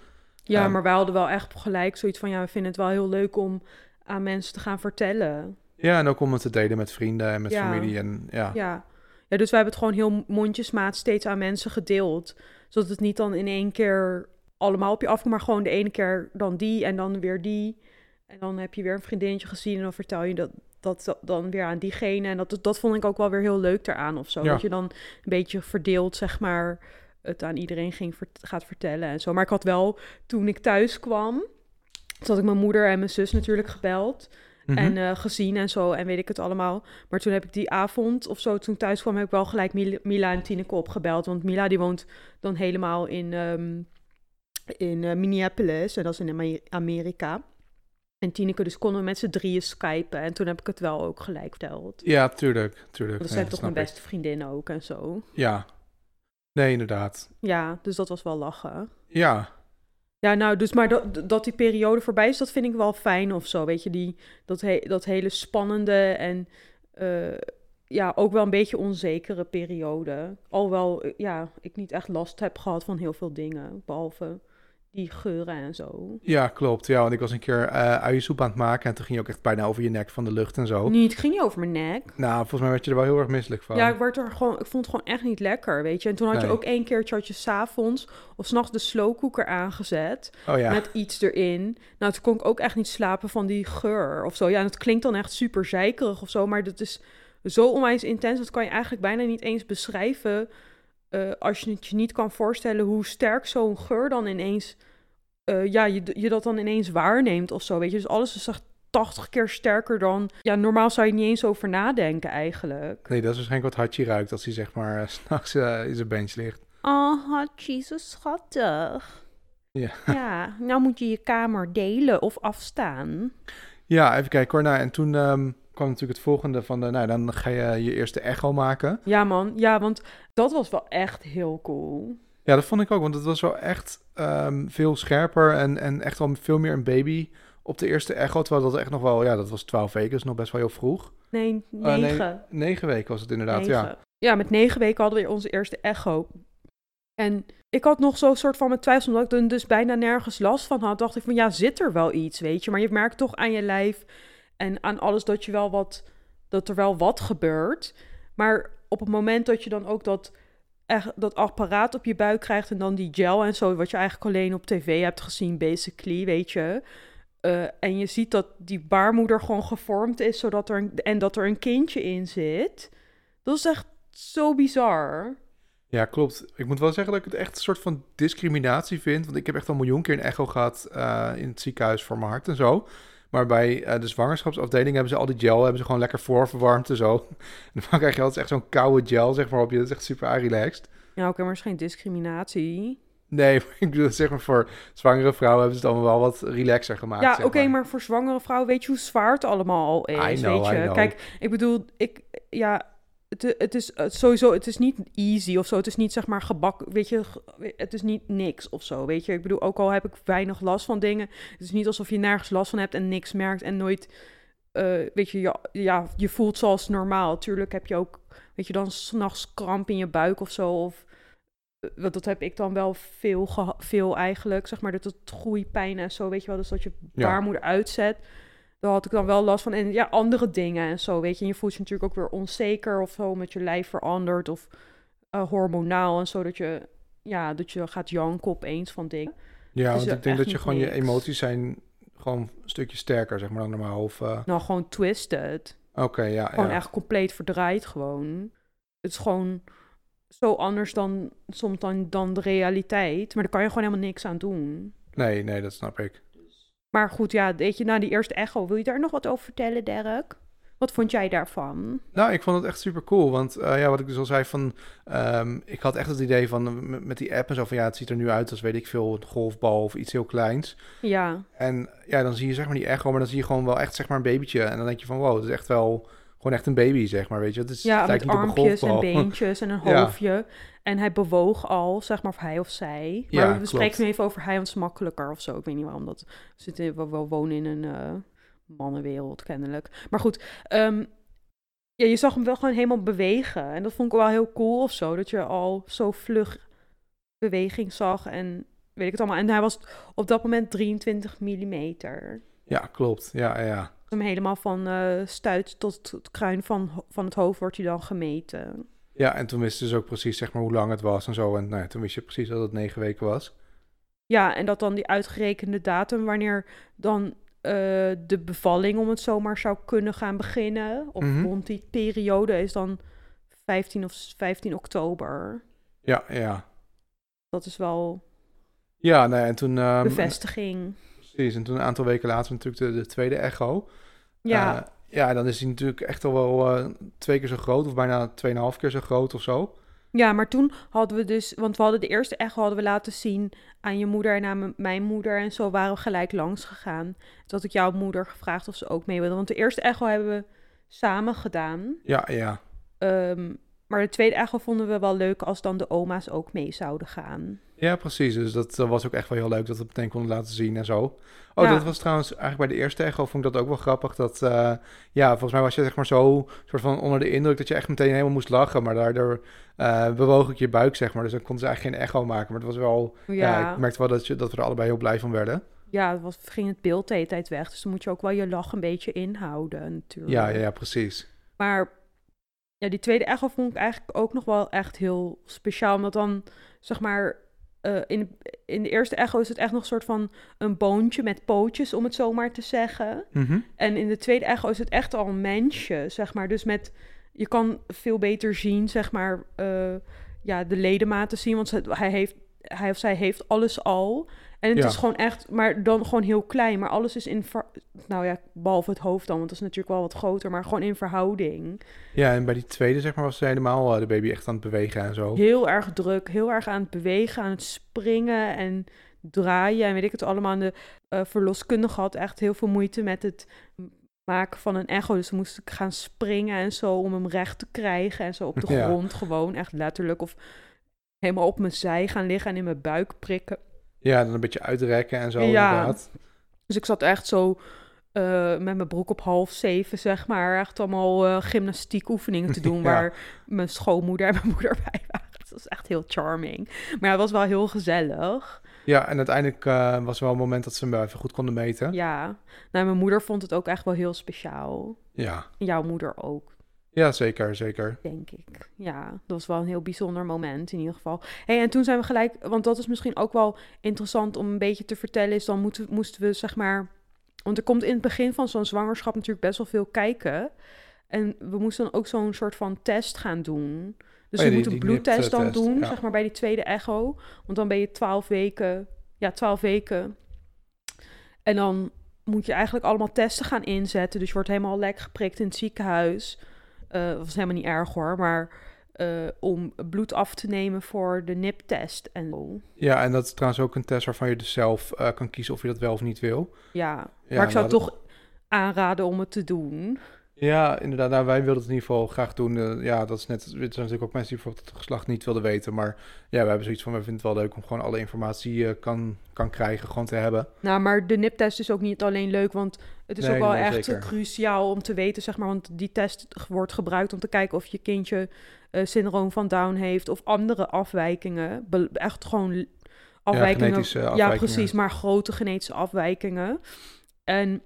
Ja, um, maar wij hadden wel echt gelijk zoiets van, ja, we vinden het wel heel leuk om aan mensen te gaan vertellen. Ja, en ook om het te delen met vrienden en met ja. familie en ja. ja. Ja, dus wij hebben het gewoon heel mondjesmaat steeds aan mensen gedeeld, zodat het niet dan in één keer allemaal op je afkomt, maar gewoon de ene keer dan die en dan weer die. En dan heb je weer een vriendinnetje gezien en dan vertel je dat... dat dan weer aan diegene. En dat, dat vond ik ook wel weer heel leuk eraan of zo. Ja. Dat je dan een beetje verdeeld, zeg maar, het aan iedereen ging ver, gaat vertellen en zo. Maar ik had wel, toen ik thuis kwam, toen had ik mijn moeder en mijn zus natuurlijk gebeld. Mm-hmm. En uh, gezien en zo, en weet ik het allemaal. Maar toen heb ik die avond of zo, toen ik thuis kwam, heb ik wel gelijk Mila, Mila en Tineke opgebeld. Want Mila, die woont dan helemaal in, um, in uh, Minneapolis. En dat is in Amerika. En Tineke, dus konden we met z'n drieën skypen. En toen heb ik het wel ook gelijk verteld. Ja, tuurlijk, tuurlijk. Want dat zijn toch mijn beste vriendinnen ook en zo. Ja. Nee, inderdaad. Ja, dus dat was wel lachen. Ja. Ja, nou, dus maar dat, dat die periode voorbij is, dat vind ik wel fijn of zo. Weet je, die, dat, he, dat hele spannende en uh, ja, ook wel een beetje onzekere periode. Alhoewel, ja, ik niet echt last heb gehad van heel veel dingen, behalve die geuren en zo. Ja, klopt. Ja, want ik was een keer uh, uiensoep aan het maken en toen ging je ook echt bijna over je nek van de lucht en zo. Niet, ging je over mijn nek? Nou, volgens mij werd je er wel heel erg misselijk van. Ja, ik werd er gewoon, ik vond het gewoon echt niet lekker, weet je. En toen had nee. je ook één keertje, had je s'avonds of s'nachts de slowcooker aangezet oh, ja. met iets erin. Nou, toen kon ik ook echt niet slapen van die geur of zo. Ja, en het klinkt dan echt super zeikerig of zo, maar dat is zo onwijs intens, dat kan je eigenlijk bijna niet eens beschrijven. Uh, als je het je niet kan voorstellen hoe sterk zo'n geur dan ineens, uh, ja, je, je dat dan ineens waarneemt of zo, weet je. Dus alles is echt tachtig keer sterker dan, ja, normaal zou je niet eens over nadenken eigenlijk. Nee, dat is waarschijnlijk wat Hachi ruikt als hij zeg maar uh, s'nachts uh, in zijn bench ligt. Oh, Hachi, zo schattig. Ja. Ja, nou moet je je kamer delen of afstaan. Ja, even kijken hoor. Nou, en toen Um... kwam natuurlijk het volgende van, de, nou, dan ga je je eerste echo maken. Ja, man. Ja, want dat was wel echt heel cool. Ja, dat vond ik ook, want het was wel echt um, veel scherper en, en echt wel veel meer een baby op de eerste echo. Terwijl dat echt nog wel, ja, dat was twaalf weken, dus nog best wel heel vroeg. Nee, negen. Uh, nee, negen weken was het inderdaad, negen. ja. Ja, met negen weken hadden we onze eerste echo. En ik had nog zo'n soort van mijn twijfels, omdat ik er dus bijna nergens last van had. Dacht ik van, ja, zit er wel iets, weet je. Maar je merkt toch aan je lijf en aan alles dat je wel wat, dat er wel wat gebeurt. Maar op het moment dat je dan ook dat, echt, dat apparaat op je buik krijgt en dan die gel en zo, wat je eigenlijk alleen op tv hebt gezien, basically, weet je. Uh, en je ziet dat die baarmoeder gewoon gevormd is, zodat er een, en dat er een kindje in zit. Dat is echt zo bizar. Ja, klopt. Ik moet wel zeggen dat ik het echt een soort van discriminatie vind. Want ik heb echt al miljoen keer een echo gehad uh, in het ziekenhuis voor mijn hart en zo. Maar bij uh, de zwangerschapsafdeling hebben ze al die gel, hebben ze gewoon lekker voorverwarmd en zo. En dan krijg je altijd echt zo'n koude gel, zeg maar, op je. Dat is echt super relaxed. Ja, oké, okay, maar het is geen discriminatie. Nee, maar ik bedoel, zeg maar, voor zwangere vrouwen hebben ze het allemaal wel wat relaxer gemaakt. Ja, oké, okay, maar. maar voor zwangere vrouwen weet je hoe zwaar het allemaal al is, I know, weet je. I know. Kijk, ik bedoel, ik, ja, het, het is het sowieso, het is niet easy of zo. Het is niet, zeg maar, gebak, weet je, het is niet niks of zo, weet je. Ik bedoel, ook al heb ik weinig last van dingen, het is niet alsof je nergens last van hebt en niks merkt en nooit, uh, weet je, ja, ja, je voelt zoals normaal. Tuurlijk heb je ook, weet je, dan 's nachts kramp in je buik of zo, of want dat heb ik dan wel veel, geha- veel eigenlijk, zeg maar, dat het groeipijn en zo, weet je wel, dus dat je baarmoeder ja. uitzet. Daar had ik dan wel last van. En ja, andere dingen en zo, weet je. En je voelt je natuurlijk ook weer onzeker of zo, met je lijf veranderd of uh, hormonaal en zo. Dat je, ja, dat je gaat janken opeens van dingen. Ja, want ik denk dat je gewoon niks. je emoties zijn gewoon een stukje sterker, zeg maar, dan normaal. Of, uh... Nou, gewoon twisted. Oké, okay, ja. Gewoon ja. echt compleet verdraaid gewoon. Het is gewoon zo anders dan soms dan, dan de realiteit. Maar daar kan je gewoon helemaal niks aan doen. Nee, nee, dat snap ik. Maar goed, ja, weet je, na die eerste echo, wil je daar nog wat over vertellen, Derek? Wat vond jij daarvan? Nou, ik vond het echt super cool, want uh, ja, wat ik dus al zei van, um, ik had echt het idee van, m- met die app en zo van, ja, het ziet er nu uit als, weet ik veel, een golfbal of iets heel kleins. Ja. En ja, dan zie je zeg maar die echo, maar dan zie je gewoon wel echt zeg maar een babytje. En dan denk je van, wow, het is echt wel gewoon echt een baby, zeg maar, weet je. Het is, ja, het lijkt met niet armpjes op een golfbal en beentjes en een ja. hoofdje. En hij bewoog al, zeg maar, of hij of zij. Maar ja, we spreken nu even over hij, want het is makkelijker of zo. Ik weet niet waarom dat. We, zitten, we wonen in een uh, mannenwereld, kennelijk. Maar goed, um, ja, je zag hem wel gewoon helemaal bewegen. En dat vond ik wel heel cool of zo. Dat je al zo vlug beweging zag en weet ik het allemaal. En hij was op dat moment drieëntwintig millimeter. Ja, klopt. Ja, ja. Hem helemaal van uh, stuit tot het kruin van, van het hoofd wordt hij dan gemeten. Ja, en toen wist je dus ook precies zeg maar hoe lang het was en zo. En nou ja, toen wist je precies dat het negen weken was. Ja, en dat dan die uitgerekende datum wanneer dan uh, de bevalling, om het zomaar, zou kunnen gaan beginnen. Of mm-hmm. rond die periode is dan vijftien of vijftien oktober. Ja, ja. Dat is wel ja, nou ja, en toen um, bevestiging. Precies, en toen een aantal weken later natuurlijk de, de tweede echo. Ja. Uh, Ja, dan is hij natuurlijk echt al wel uh, twee keer zo groot, of bijna tweeënhalf keer zo groot of zo. Ja, maar toen hadden we dus, want we hadden de eerste echo hadden we laten zien aan je moeder en aan mijn moeder. En zo waren we gelijk langs gegaan. Toen had ik jouw moeder gevraagd of ze ook mee wilde. Want de eerste echo hebben we samen gedaan. Ja, ja. Um, Maar de tweede echo vonden we wel leuk als dan de oma's ook mee zouden gaan. Ja, precies. Dus dat uh, was ook echt wel heel leuk dat we het meteen konden laten zien en zo. Oh, ja. Dat was trouwens eigenlijk bij de eerste echo vond ik dat ook wel grappig. Dat, uh, ja, volgens mij was je zeg maar zo soort van onder de indruk dat je echt meteen helemaal moest lachen. Maar daardoor uh, bewoog ik je buik, zeg maar. Dus dan konden ze eigenlijk geen echo maken. Maar het was wel, ja, ja ik merkte wel dat, je, dat we er allebei heel blij van werden. Ja, het was, ging het beeld de hele tijd weg. Dus dan moet je ook wel je lach een beetje inhouden natuurlijk. Ja, ja, ja precies. Maar... ja, die tweede echo vond ik eigenlijk ook nog wel echt heel speciaal. Omdat dan, zeg maar, uh, in, in de eerste echo is het echt nog een soort van een boontje met pootjes, om het zo maar te zeggen. Mm-hmm. En in de tweede echo is het echt al een mensje, zeg maar. Dus met, je kan veel beter zien, zeg maar, uh, ja, de ledematen zien. Want hij, heeft, hij of zij heeft alles al. En het ja. is gewoon echt, maar dan gewoon heel klein. Maar alles is in, ver- nou ja, behalve het hoofd dan, want dat is natuurlijk wel wat groter. Maar gewoon in verhouding. Ja, en bij die tweede, zeg maar, was ze helemaal uh, de baby echt aan het bewegen en zo. Heel erg druk, heel erg aan het bewegen, aan het springen en draaien. En weet ik het allemaal. En de uh, verloskundige had echt heel veel moeite met het maken van een echo. Dus ze moesten gaan springen en zo om hem recht te krijgen. En zo op de ja. grond gewoon, echt letterlijk. Of helemaal op mijn zij gaan liggen en in mijn buik prikken. Ja, dan een beetje uitrekken en zo, ja, inderdaad. Dus ik zat echt zo uh, met mijn broek op half zeven, zeg maar. Echt allemaal uh, gymnastiek oefeningen te doen, ja, waar mijn schoonmoeder en mijn moeder bij waren. Dat was echt heel charming. Maar het was wel heel gezellig. Ja, en uiteindelijk uh, was er wel een moment dat ze hem even goed konden meten. Ja, nou, mijn moeder vond het ook echt wel heel speciaal. Ja. En jouw moeder ook. Ja, zeker, zeker. Denk ik. Ja, dat was wel een heel bijzonder moment in ieder geval. Hey, en toen zijn we gelijk, want dat is misschien ook wel interessant om een beetje te vertellen, is dan moeten, moesten we zeg maar, want er komt in het begin van zo'n zwangerschap natuurlijk best wel veel kijken. En we moesten dan ook zo'n soort van test gaan doen. Dus oh, ja, we moeten een bloedtest dan test, doen, ja. zeg maar bij die tweede echo. Want dan ben je twaalf weken, ja, twaalf weken. En dan moet je eigenlijk allemaal testen gaan inzetten. Dus je wordt helemaal lek geprikt in het ziekenhuis. Uh, dat was helemaal niet erg hoor, maar uh, om bloed af te nemen voor de N I P-test en zo. Ja, en dat is trouwens ook een test waarvan je dus zelf uh, kan kiezen of je dat wel of niet wil. Ja, ja, maar ik zou nou, toch dat... aanraden om het te doen. Ja, inderdaad. Nou, wij wilden het in ieder geval graag doen. Uh, ja, dat is net, er zijn natuurlijk ook mensen die bijvoorbeeld het geslacht niet wilden weten, maar ja, we hebben zoiets van, we vinden het wel leuk om gewoon alle informatie uh, kan, kan krijgen, gewoon te hebben. Nou, maar de N I P-test is ook niet alleen leuk, want het is nee, ook wel nou, echt zeker. cruciaal om te weten, zeg maar, want die test wordt gebruikt om te kijken of je kindje uh, syndroom van Down heeft of andere afwijkingen, Be- echt gewoon afwijkingen. Ja, genetische afwijkingen. Ja, precies, maar grote genetische afwijkingen. En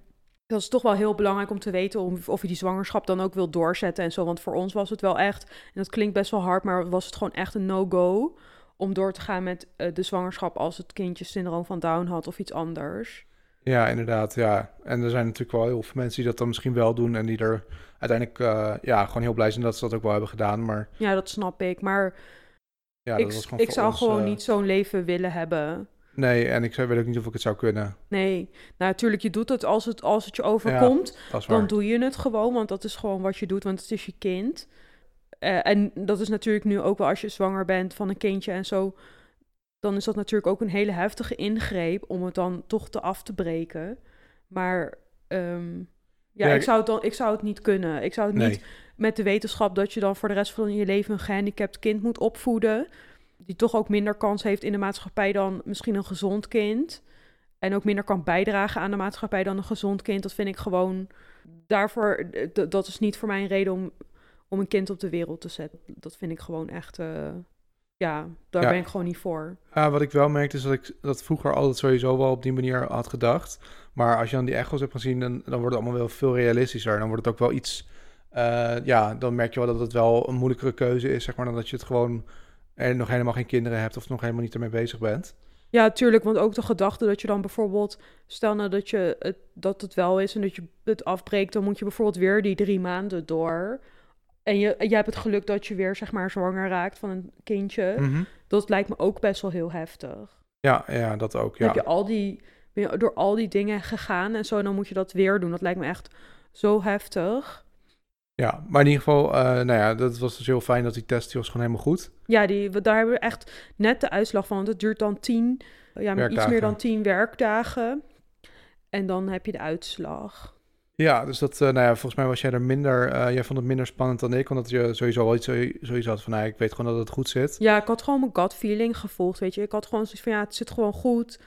dat is toch wel heel belangrijk om te weten of, of je die zwangerschap dan ook wil doorzetten en zo. Want voor ons was het wel echt, en dat klinkt best wel hard, maar was het gewoon echt een no-go om door te gaan met uh, de zwangerschap als het kindje syndroom van Down had of iets anders. Ja, inderdaad, ja. En er zijn natuurlijk wel heel veel mensen die dat dan misschien wel doen en die er uiteindelijk uh, ja, gewoon heel blij zijn dat ze dat ook wel hebben gedaan. Maar... ja, dat snap ik, maar ja, dat ik, was gewoon ik zou ons, gewoon uh... niet zo'n leven willen hebben. Nee, en ik weet ook niet of ik het zou kunnen. Nee, nou, natuurlijk, je doet het als het, als het je overkomt, ja, dan doe je het gewoon, want dat is gewoon wat je doet, want het is je kind. Uh, en dat is natuurlijk nu ook wel als je zwanger bent van een kindje en zo, dan is dat natuurlijk ook een hele heftige ingreep om het dan toch te af te breken. Maar um, ja, ja, ik zou het dan, ik zou het niet kunnen. Ik zou het nee. niet met de wetenschap dat je dan voor de rest van je leven een gehandicapt kind moet opvoeden, die toch ook minder kans heeft in de maatschappij dan misschien een gezond kind. En ook minder kan bijdragen aan de maatschappij dan een gezond kind. Dat vind ik gewoon... daarvoor, d- dat is niet voor mij een reden om, om een kind op de wereld te zetten. Dat vind ik gewoon echt... Uh, ja, daar ja. ben ik gewoon niet voor. Ja, wat ik wel merkte is dat ik dat vroeger altijd sowieso wel op die manier had gedacht. Maar als je dan die echo's hebt gezien, dan, dan wordt het allemaal wel veel realistischer. Dan wordt het ook wel iets... Uh, ja, dan merk je wel dat het wel een moeilijkere keuze is, zeg maar, dan dat je het gewoon... en nog helemaal geen kinderen hebt of nog helemaal niet ermee bezig bent. Ja, tuurlijk, want ook de gedachte dat je dan bijvoorbeeld... stel nou dat, je het, dat het wel is en dat je het afbreekt... dan moet je bijvoorbeeld weer die drie maanden door. En je, je hebt het geluk dat je weer, zeg maar, zwanger raakt van een kindje. Mm-hmm. Dat lijkt me ook best wel heel heftig. Ja, ja, dat ook, ja. Dan heb je al die, ben je door al die dingen gegaan en zo, en dan moet je dat weer doen. Dat lijkt me echt zo heftig. Ja, maar in ieder geval, uh, nou ja, dat was dus heel fijn dat die test, die was gewoon helemaal goed. Ja, die, daar hebben we echt net de uitslag van, want het duurt dan tien, ja, iets meer dan tien werkdagen. En dan heb je de uitslag. Ja, dus dat, uh, nou ja, volgens mij was jij er minder, uh, jij vond het minder spannend dan ik, omdat je sowieso wel iets sowieso had van, nou, ik weet gewoon dat het goed zit. Ja, ik had gewoon mijn gut feeling gevolgd, weet je. Ik had gewoon zoiets van, ja, het zit gewoon goed.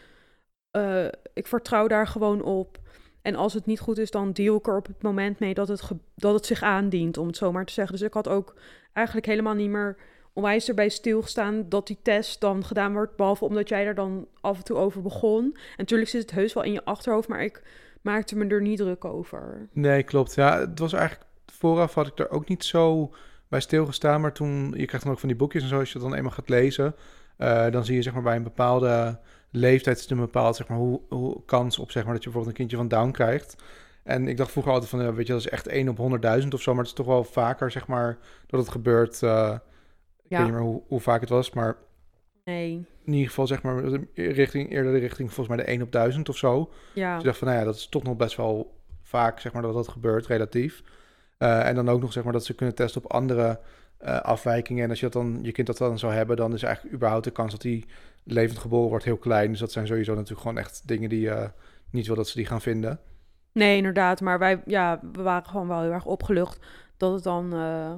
Uh, ik vertrouw daar gewoon op. En als het niet goed is, dan deal ik er op het moment mee dat het, ge- dat het zich aandient, om het zo maar te zeggen. Dus ik had ook eigenlijk helemaal niet meer onwijs erbij stilgestaan dat die test dan gedaan wordt, behalve omdat jij er dan af en toe over begon. En natuurlijk zit het heus wel in je achterhoofd, maar ik maakte me er niet druk over. Nee, klopt. Ja, het was eigenlijk, vooraf had ik er ook niet zo bij stilgestaan, maar toen, je krijgt dan ook van die boekjes en zo, als je dat dan eenmaal gaat lezen, uh, dan zie je zeg maar bij een bepaalde leeftijd is het een bepaald, zeg maar, hoe, hoe kans op, zeg maar, dat je bijvoorbeeld een kindje van Down krijgt. En ik dacht vroeger altijd van, ja, weet je, dat is echt één op honderdduizend of zo, maar het is toch wel vaker, zeg maar, dat het gebeurt. Uh, ik ja. weet niet meer hoe, hoe vaak het was, maar nee. In ieder geval, zeg maar, richting, eerder richting volgens mij de één op duizend of zo. Ja. Dus ik dacht van, nou ja, dat is toch nog best wel vaak, zeg maar, dat dat gebeurt, relatief. Uh, en dan ook nog, zeg maar, dat ze kunnen testen op andere uh, afwijkingen. En als je dat dan, je kind dat dan zou hebben, dan is eigenlijk überhaupt de kans dat hij levend geboren wordt heel klein. Dus dat zijn sowieso natuurlijk gewoon echt dingen die je uh, niet wil dat ze die gaan vinden. Nee, inderdaad. Maar wij, ja, we waren gewoon wel heel erg opgelucht dat het dan, uh,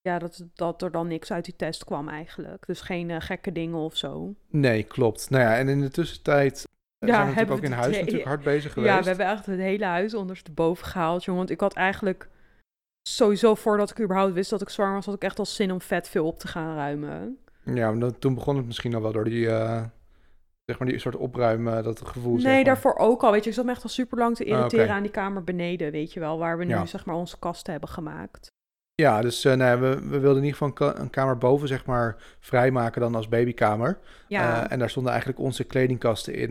ja, dat, dat er dan niks uit die test kwam eigenlijk. Dus geen uh, gekke dingen of zo. Nee, klopt. Nou ja, en in de tussentijd uh, ja, zijn we natuurlijk ook in huis de... natuurlijk hard bezig geweest. Ja, we hebben echt het hele huis ondersteboven gehaald, jongen. Want ik had eigenlijk sowieso, voordat ik überhaupt wist dat ik zwanger was, had ik echt al zin om vet veel op te gaan ruimen. Ja, maar dat, toen begon het misschien al wel door die, uh, zeg maar, die soort opruimen, dat gevoel. Nee, zeg maar. Daarvoor ook al, weet je. Ik zat me echt al super lang te irriteren uh, okay. aan die kamer beneden, weet je wel. Waar we nu, ja. zeg maar, onze kasten hebben gemaakt. Ja, dus uh, nee, we, we wilden in ieder geval een kamer boven, zeg maar, vrijmaken dan als babykamer. Ja. Uh, en daar stonden eigenlijk onze kledingkasten in.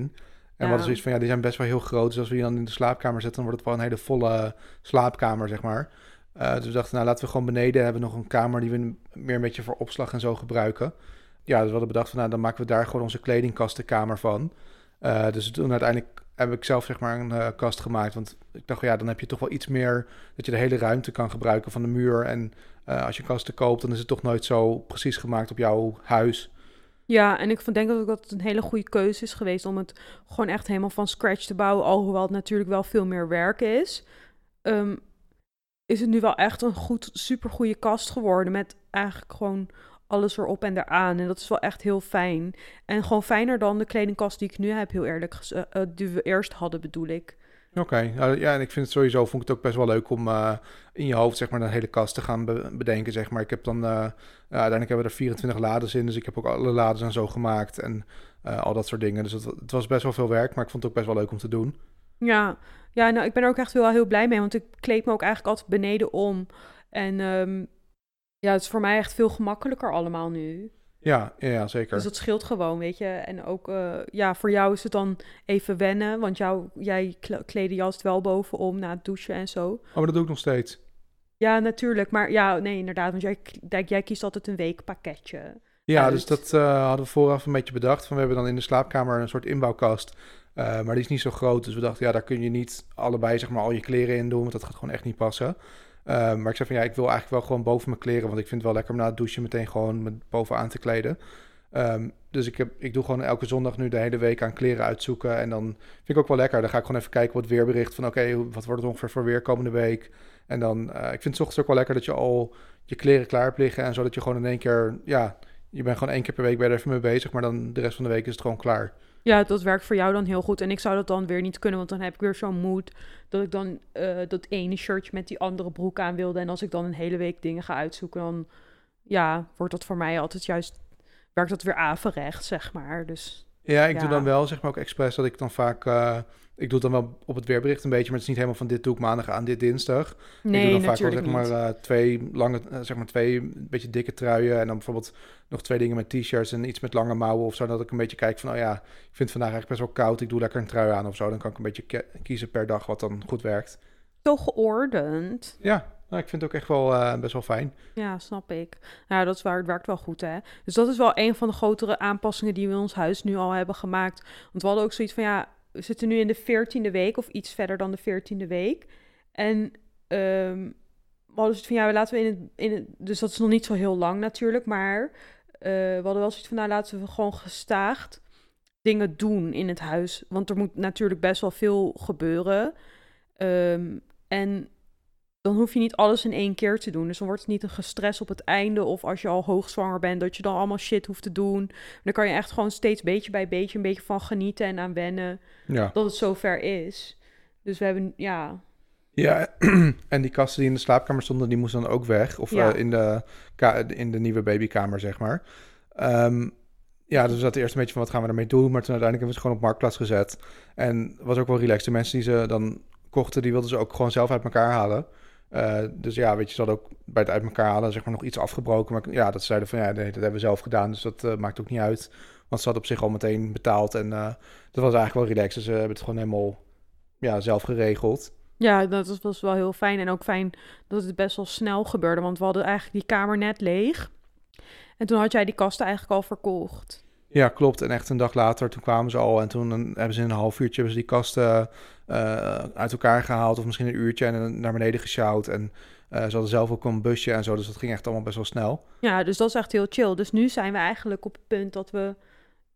En ja. wat is zoiets van, ja, die zijn best wel heel groot. Dus als we die dan in de slaapkamer zetten, dan wordt het wel een hele volle slaapkamer, zeg maar. Uh, dus we dachten, nou, laten we gewoon beneden hebben nog een kamer die we meer een beetje voor opslag en zo gebruiken. Ja, dus we hadden bedacht van, nou, dan maken we daar gewoon onze kledingkastenkamer van. Uh, dus toen uiteindelijk heb ik zelf, zeg maar, een uh, kast gemaakt. Want ik dacht, ja, dan heb je toch wel iets meer dat je de hele ruimte kan gebruiken van de muur. En uh, als je kasten koopt, dan is het toch nooit zo precies gemaakt op jouw huis. Ja, en ik denk ook dat het een hele goede keuze is geweest om het gewoon echt helemaal van scratch te bouwen. Alhoewel het natuurlijk wel veel meer werk is. Um, is het nu wel echt een goed, supergoeie kast geworden met eigenlijk gewoon alles erop en eraan. En dat is wel echt heel fijn. En gewoon fijner dan de kledingkast die ik nu heb, heel eerlijk gezegd, uh, die we eerst hadden, bedoel ik. Oké, okay. uh, ja, en ik vind het sowieso, vond ik het ook best wel leuk om uh, in je hoofd, zeg maar, een hele kast te gaan be- bedenken, zeg maar. Ik heb dan, uh, ja, uiteindelijk hebben we er vierentwintig lades in, dus ik heb ook alle lades en zo gemaakt en uh, al dat soort dingen. Dus het, het was best wel veel werk, maar ik vond het ook best wel leuk om te doen. Ja, ja, nou, ik ben er ook echt wel heel, heel blij mee, want ik kleed me ook eigenlijk altijd beneden om. En um, ja, het is voor mij echt veel gemakkelijker allemaal nu. Ja, ja, zeker. Dus dat scheelt gewoon, weet je. En ook, uh, ja, voor jou is het dan even wennen, want jou, jij kleedde je altijd wel bovenom na het douchen en zo. Oh, maar dat doe ik nog steeds. Ja, natuurlijk. Maar ja, nee, inderdaad, want jij, jij kiest altijd een weekpakketje. Ja, uit. Dus dat uh, hadden we vooraf een beetje bedacht. Van, we hebben dan in de slaapkamer een soort inbouwkast. Uh, maar die is niet zo groot, dus we dachten, ja, daar kun je niet allebei, zeg maar, al je kleren in doen, want dat gaat gewoon echt niet passen. Uh, maar ik zei van, ja, ik wil eigenlijk wel gewoon boven mijn kleren, want ik vind het wel lekker om na het douchen meteen gewoon me bovenaan te kleden. Um, dus ik, heb, ik doe gewoon elke zondag nu de hele week aan kleren uitzoeken en dan vind ik ook wel lekker. Dan ga ik gewoon even kijken wat weerbericht van, oké, okay, wat wordt het ongeveer voor weer komende week? En dan, uh, ik vind het 's ochtends ook wel lekker dat je al je kleren klaar hebt liggen en zodat je gewoon in één keer, ja, je bent gewoon één keer per week bij er even mee bezig, maar dan de rest van de week is het gewoon klaar. Ja, dat werkt voor jou dan heel goed. En ik zou dat dan weer niet kunnen, want dan heb ik weer zo'n mood dat ik dan uh, dat ene shirtje met die andere broek aan wilde. En als ik dan een hele week dingen ga uitzoeken, dan ja, wordt dat voor mij altijd juist, werkt dat weer averecht, zeg maar. Dus, ja, ik ja. doe dan wel, zeg maar, ook expres dat ik dan vaak, uh, ik doe het dan wel op het weerbericht een beetje, maar het is niet helemaal van dit doe ik maandag aan, dit dinsdag. Nee, ik doe dan natuurlijk vaak wel, zeg maar, uh, twee lange, uh, zeg maar twee een beetje dikke truien en dan bijvoorbeeld nog twee dingen met t-shirts en iets met lange mouwen of zo. Dat ik een beetje kijk van, oh ja, ik vind het vandaag eigenlijk best wel koud. Ik doe lekker een trui aan of zo. Dan kan ik een beetje ke- kiezen per dag wat dan goed werkt. Zo geordend. Ja, nou, ik vind het ook echt wel uh, best wel fijn. Ja, snap ik. Nou, dat is waar, het werkt wel goed, hè. Dus dat is wel een van de grotere aanpassingen die we in ons huis nu al hebben gemaakt. Want we hadden ook zoiets van, ja, we zitten nu in de veertiende week of iets verder dan de veertiende week. En um, we hadden zoiets van, ja, laten we in het, in het... Dus dat is nog niet zo heel lang natuurlijk, maar Uh, we hadden wel zoiets van, nou, laten we gewoon gestaagd dingen doen in het huis. Want er moet natuurlijk best wel veel gebeuren. Um, En dan hoef je niet alles in één keer te doen. Dus dan wordt het niet een gestres op het einde. Of als je al hoogzwanger bent, dat je dan allemaal shit hoeft te doen. Dan kan je echt gewoon steeds beetje bij beetje een beetje van genieten en aan wennen. Ja. Dat het zover is. Dus we hebben, ja... Ja, en die kasten die in de slaapkamer stonden, die moesten dan ook weg. Of ja. uh, in, de ka- in de nieuwe babykamer, zeg maar. Um, ja, dus we zaten eerst een beetje van, wat gaan we daarmee doen? Maar toen uiteindelijk hebben we ze gewoon op Marktplaats gezet. En was ook wel relaxed. De mensen die ze dan kochten, die wilden ze ook gewoon zelf uit elkaar halen. Uh, dus ja, weet je, ze hadden ook bij het uit elkaar halen, zeg maar, nog iets afgebroken. Maar ja, dat zeiden van, ja, nee, dat hebben we zelf gedaan. Dus dat uh, maakt ook niet uit. Want ze hadden op zich al meteen betaald. En uh, dat was eigenlijk wel relaxed. Dus ze uh, hebben het gewoon helemaal ja, zelf geregeld. Ja, dat was wel heel fijn. En ook fijn dat het best wel snel gebeurde. Want we hadden eigenlijk die kamer net leeg. En toen had jij die kasten eigenlijk al verkocht. Ja, klopt. En echt een dag later, toen kwamen ze al. En toen hebben ze in een half uurtje hebben ze die kasten uh, uit elkaar gehaald. Of misschien een uurtje en naar beneden gesjouwd. En uh, ze hadden zelf ook een busje en zo. Dus dat ging echt allemaal best wel snel. Ja, dus dat is echt heel chill. Dus nu zijn we eigenlijk op het punt dat we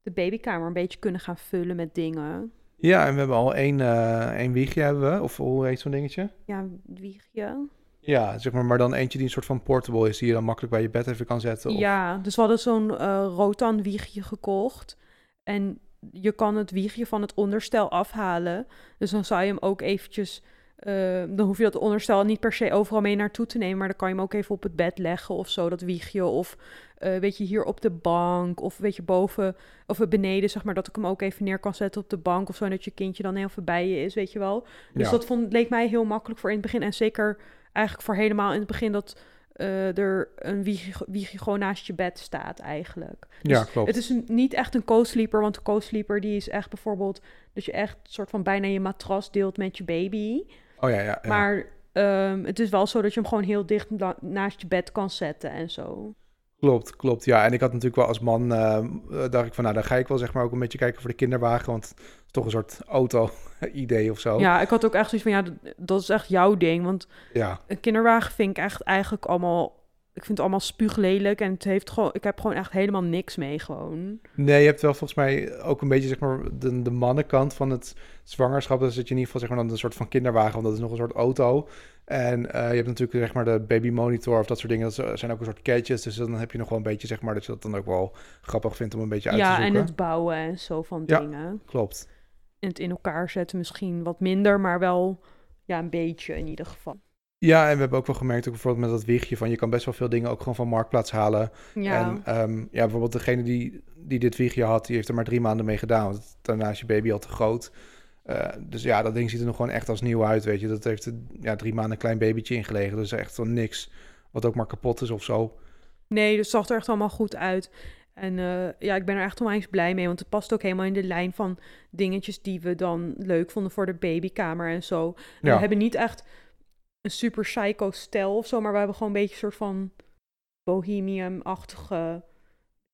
de babykamer een beetje kunnen gaan vullen met dingen. Ja, en we hebben al één, uh, één wiegje, hebben we. Of hoe heet zo'n dingetje? Ja, wiegje. Ja, zeg maar, maar dan eentje die een soort van portable is, die je dan makkelijk bij je bed even kan zetten. Of... Ja, dus we hadden zo'n uh, rotan wiegje gekocht. En je kan het wiegje van het onderstel afhalen. Dus dan zou je hem ook eventjes... Uh, dan hoef je dat onderstel niet per se overal mee naartoe te nemen, maar dan kan je hem ook even op het bed leggen of zo, dat wiegje. Of uh, weet je, hier op de bank, of weet je, boven of beneden, zeg maar, dat ik hem ook even neer kan zetten op de bank of zo, en dat je kindje dan heel veel bij je is, weet je wel. Dus ja. dat vond, leek mij heel makkelijk voor in het begin, en zeker eigenlijk voor helemaal in het begin dat uh, er een wiegje, wiegje gewoon naast je bed staat eigenlijk. Dus ja, klopt. Het is een, niet echt een co-sleeper, want de co-sleeper die is echt bijvoorbeeld dat je echt soort van bijna je matras deelt met je baby. Oh, ja, ja, ja. Maar um, het is wel zo dat je hem gewoon heel dicht naast je bed kan zetten en zo. Klopt, klopt. Ja, en ik had natuurlijk wel als man, uh, dacht ik van, nou, dan ga ik wel zeg maar ook een beetje kijken voor de kinderwagen, want het is toch een soort auto-idee of zo. Ja, ik had ook echt zoiets van, ja, dat, dat is echt jouw ding, want ja. een kinderwagen vind ik echt eigenlijk allemaal... Ik vind het allemaal spuuglelijk en het heeft gewoon, ik heb gewoon echt helemaal niks mee gewoon. Nee, je hebt wel volgens mij ook een beetje zeg maar de, de mannenkant van het zwangerschap. Dus dat je in ieder geval zeg maar dan een soort van kinderwagen, want dat is nog een soort auto. En uh, je hebt natuurlijk zeg maar de babymonitor of dat soort dingen. Dat zijn ook een soort gadgets, dus dan heb je nog wel een beetje zeg maar dat je dat dan ook wel grappig vindt om een beetje uit ja, te zoeken. Ja, en het bouwen en zo van ja, dingen. Klopt. En het in elkaar zetten misschien wat minder, maar wel ja, een beetje in ieder geval. Ja, en we hebben ook wel gemerkt, ook bijvoorbeeld met dat wiegje, van je kan best wel veel dingen ook gewoon van Marktplaats halen. Ja. En um, ja, bijvoorbeeld degene die, die dit wiegje had, die heeft er maar drie maanden mee gedaan. Want daarna is je baby al te groot. Uh, dus ja, dat ding ziet er nog gewoon echt als nieuw uit, weet je. Dat heeft ja, drie maanden een klein babytje ingelegen. Dus echt wel niks wat ook maar kapot is of zo. Nee, dus het zag er echt allemaal goed uit. En uh, ja, ik ben er echt onwijs blij mee, want het past ook helemaal in de lijn van dingetjes die we dan leuk vonden voor de babykamer en zo. En ja. We hebben niet echt... een super psycho-stijl of zo, maar we hebben gewoon een beetje een soort van bohemium-achtige,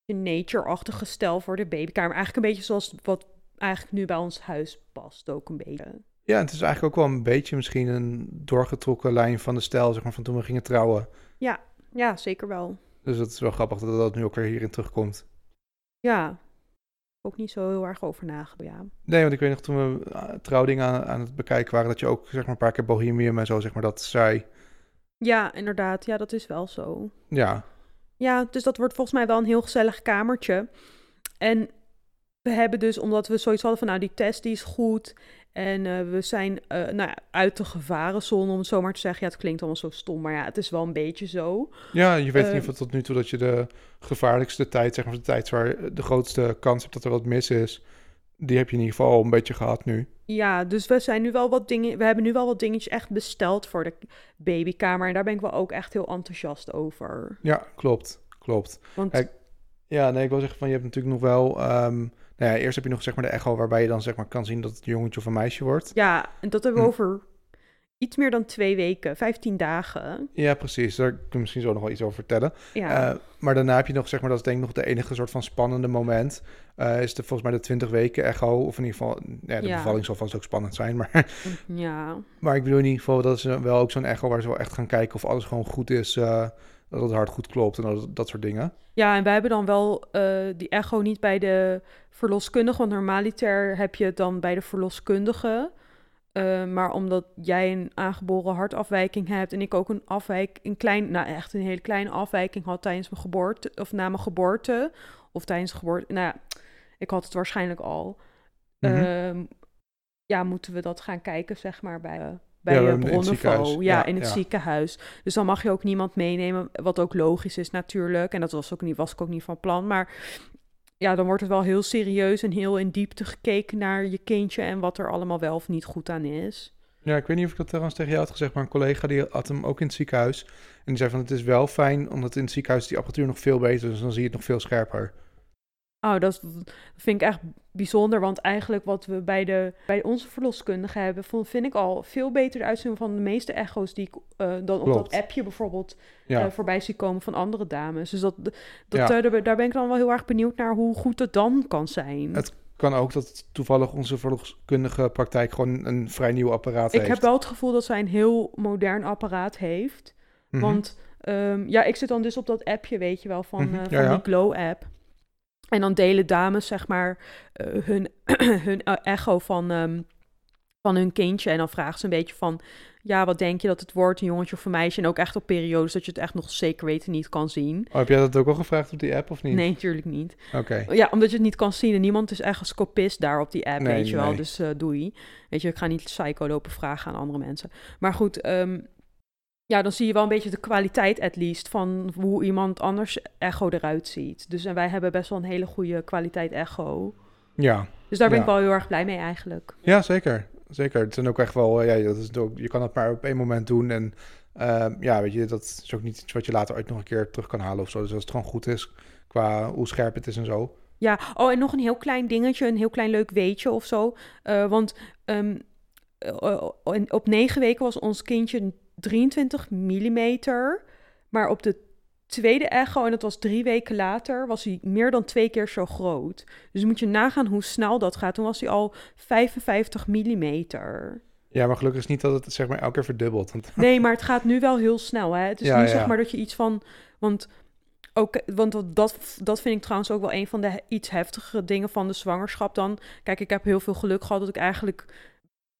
nature-achtige stijl voor de babykamer. Eigenlijk een beetje zoals wat eigenlijk nu bij ons huis past ook een beetje. Ja, het is eigenlijk ook wel een beetje misschien een doorgetrokken lijn van de stijl, zeg maar, van toen we gingen trouwen. Ja, ja, zeker wel. Dus dat is wel grappig dat dat nu ook weer hierin terugkomt. Ja, ook niet zo heel erg over nagedacht. Ja. Nee, want ik weet nog toen we trouwdingen aan, aan het bekijken waren, dat je ook zeg maar een paar keer bohemium en zo zeg maar dat zei. Ja, inderdaad. Ja, dat is wel zo. Ja. Ja, dus dat wordt volgens mij wel een heel gezellig kamertje. En we hebben dus, omdat we zoiets hadden van, nou, die test die is goed en uh, we zijn uh, nou ja, uit de gevarenzone, om het zo maar te zeggen. Ja, het klinkt allemaal zo stom, maar ja, het is wel een beetje zo. Ja, je weet uh, in ieder geval tot nu toe dat je de gevaarlijkste tijd, zeg maar de tijd waar de grootste kans hebt dat er wat mis is, die heb je in ieder geval al een beetje gehad nu. Ja, dus we zijn nu wel wat dingen, we hebben nu wel wat dingetjes echt besteld voor de babykamer en daar ben ik wel ook echt heel enthousiast over. Ja, klopt, klopt. Want... Kijk, ja, nee, ik wil zeggen van, je hebt natuurlijk nog wel... Um, nou ja, eerst heb je nog zeg maar de echo, waarbij je dan zeg maar kan zien dat het een jongetje of een meisje wordt. Ja, en dat hebben we hm. over iets meer dan twee weken, vijftien dagen. Ja, precies. Daar kun je misschien zo nog wel iets over vertellen. Ja. Uh, maar daarna heb je nog, zeg maar, dat is denk ik nog de enige soort van spannende moment. Uh, is de, volgens mij de twintig weken echo, of in ieder geval, ja, de ja. bevalling zal vast ook spannend zijn. Maar, ja. maar ik bedoel in ieder geval, dat is wel ook zo'n echo waar ze wel echt gaan kijken of alles gewoon goed is... Uh, dat het hart goed klopt en dat, dat soort dingen. Ja, en wij hebben dan wel uh, die echo niet bij de verloskundige. Want normaliter heb je het dan bij de verloskundige. Uh, maar omdat jij een aangeboren hartafwijking hebt en ik ook een afwijk, een klein, nou echt een hele kleine afwijking had tijdens mijn geboorte, of na mijn geboorte, of tijdens geboorte, nou ja, ik had het waarschijnlijk al. Mm-hmm. Uh, ja, moeten we dat gaan kijken, zeg maar, bij, uh, bij ja, Bronnenval, ja, ja, in het ja. ziekenhuis. Dus dan mag je ook niemand meenemen, wat ook logisch is natuurlijk. En dat was, ook niet, was ik ook niet van plan, maar... Ja, dan wordt het wel heel serieus en heel in diepte gekeken naar je kindje en wat er allemaal wel of niet goed aan is. Ja, ik weet niet of ik dat trouwens tegen jou had gezegd, maar een collega die had hem ook in het ziekenhuis. En die zei van, het is wel fijn, omdat in het ziekenhuis die apparatuur nog veel beter is, dus dan zie je het nog veel scherper. Oh, dat vind ik echt bijzonder, want eigenlijk wat we bij, de, bij onze verloskundige hebben, vind ik al veel beter uitzien van de meeste echo's die ik uh, dan op Klopt. Dat appje bijvoorbeeld ja. uh, voorbij zie komen van andere dames. Dus dat, dat, ja. uh, daar ben ik dan wel heel erg benieuwd naar hoe goed het dan kan zijn. Het kan ook dat toevallig onze verloskundige praktijk gewoon een vrij nieuw apparaat ik heeft. Ik heb wel het gevoel dat zij een heel modern apparaat heeft, mm-hmm. want um, ja, ik zit dan dus op dat appje, weet je wel, van, mm-hmm. uh, van ja, ja. die Glow-app. En dan delen dames, zeg maar, uh, hun, hun echo van, um, van hun kindje. En dan vragen ze een beetje van, ja, wat denk je dat het wordt? Een jongetje of een meisje? En ook echt op periodes dat je het echt nog zeker weten niet kan zien. Oh, heb jij dat ook al gevraagd op die app of niet? Nee, natuurlijk niet. Oké. Okay. Ja, omdat je het niet kan zien. En niemand is echt een scopist daar op die app, nee, weet je wel. Nee. Dus uh, doei. Weet je, ik ga niet psycho lopen vragen aan andere mensen. Maar goed... Um, Ja, dan zie je wel een beetje de kwaliteit, at least, van hoe iemand anders echo eruit ziet. Dus en wij hebben best wel een hele goede kwaliteit echo. Ja. Dus daar ben ja. ik wel heel erg blij mee eigenlijk. Ja, zeker. Zeker. Het zijn ook echt wel, ja, dat is ook, je kan het maar op één moment doen. En uh, ja, weet je, dat is ook niet iets wat je later ooit nog een keer terug kan halen of zo. Dus als het gewoon goed is qua hoe scherp het is en zo. Ja, oh, en nog een heel klein dingetje, een heel klein leuk weetje of zo. Uh, want um, uh, op negen weken was ons kindje... drieëntwintig millimeter, maar op de tweede echo, en dat was drie weken later, was hij meer dan twee keer zo groot. Dus moet je nagaan hoe snel dat gaat. Toen was hij al vijfenvijftig millimeter. Ja, maar gelukkig is niet dat het zeg maar elke keer verdubbelt. Want... Nee, maar het gaat nu wel heel snel. Hè? Het is ja, niet ja. zeg maar dat je iets van... Want, ook, want dat, dat vind ik trouwens ook wel een van de iets heftigere dingen van de zwangerschap dan. Kijk, ik heb heel veel geluk gehad dat ik eigenlijk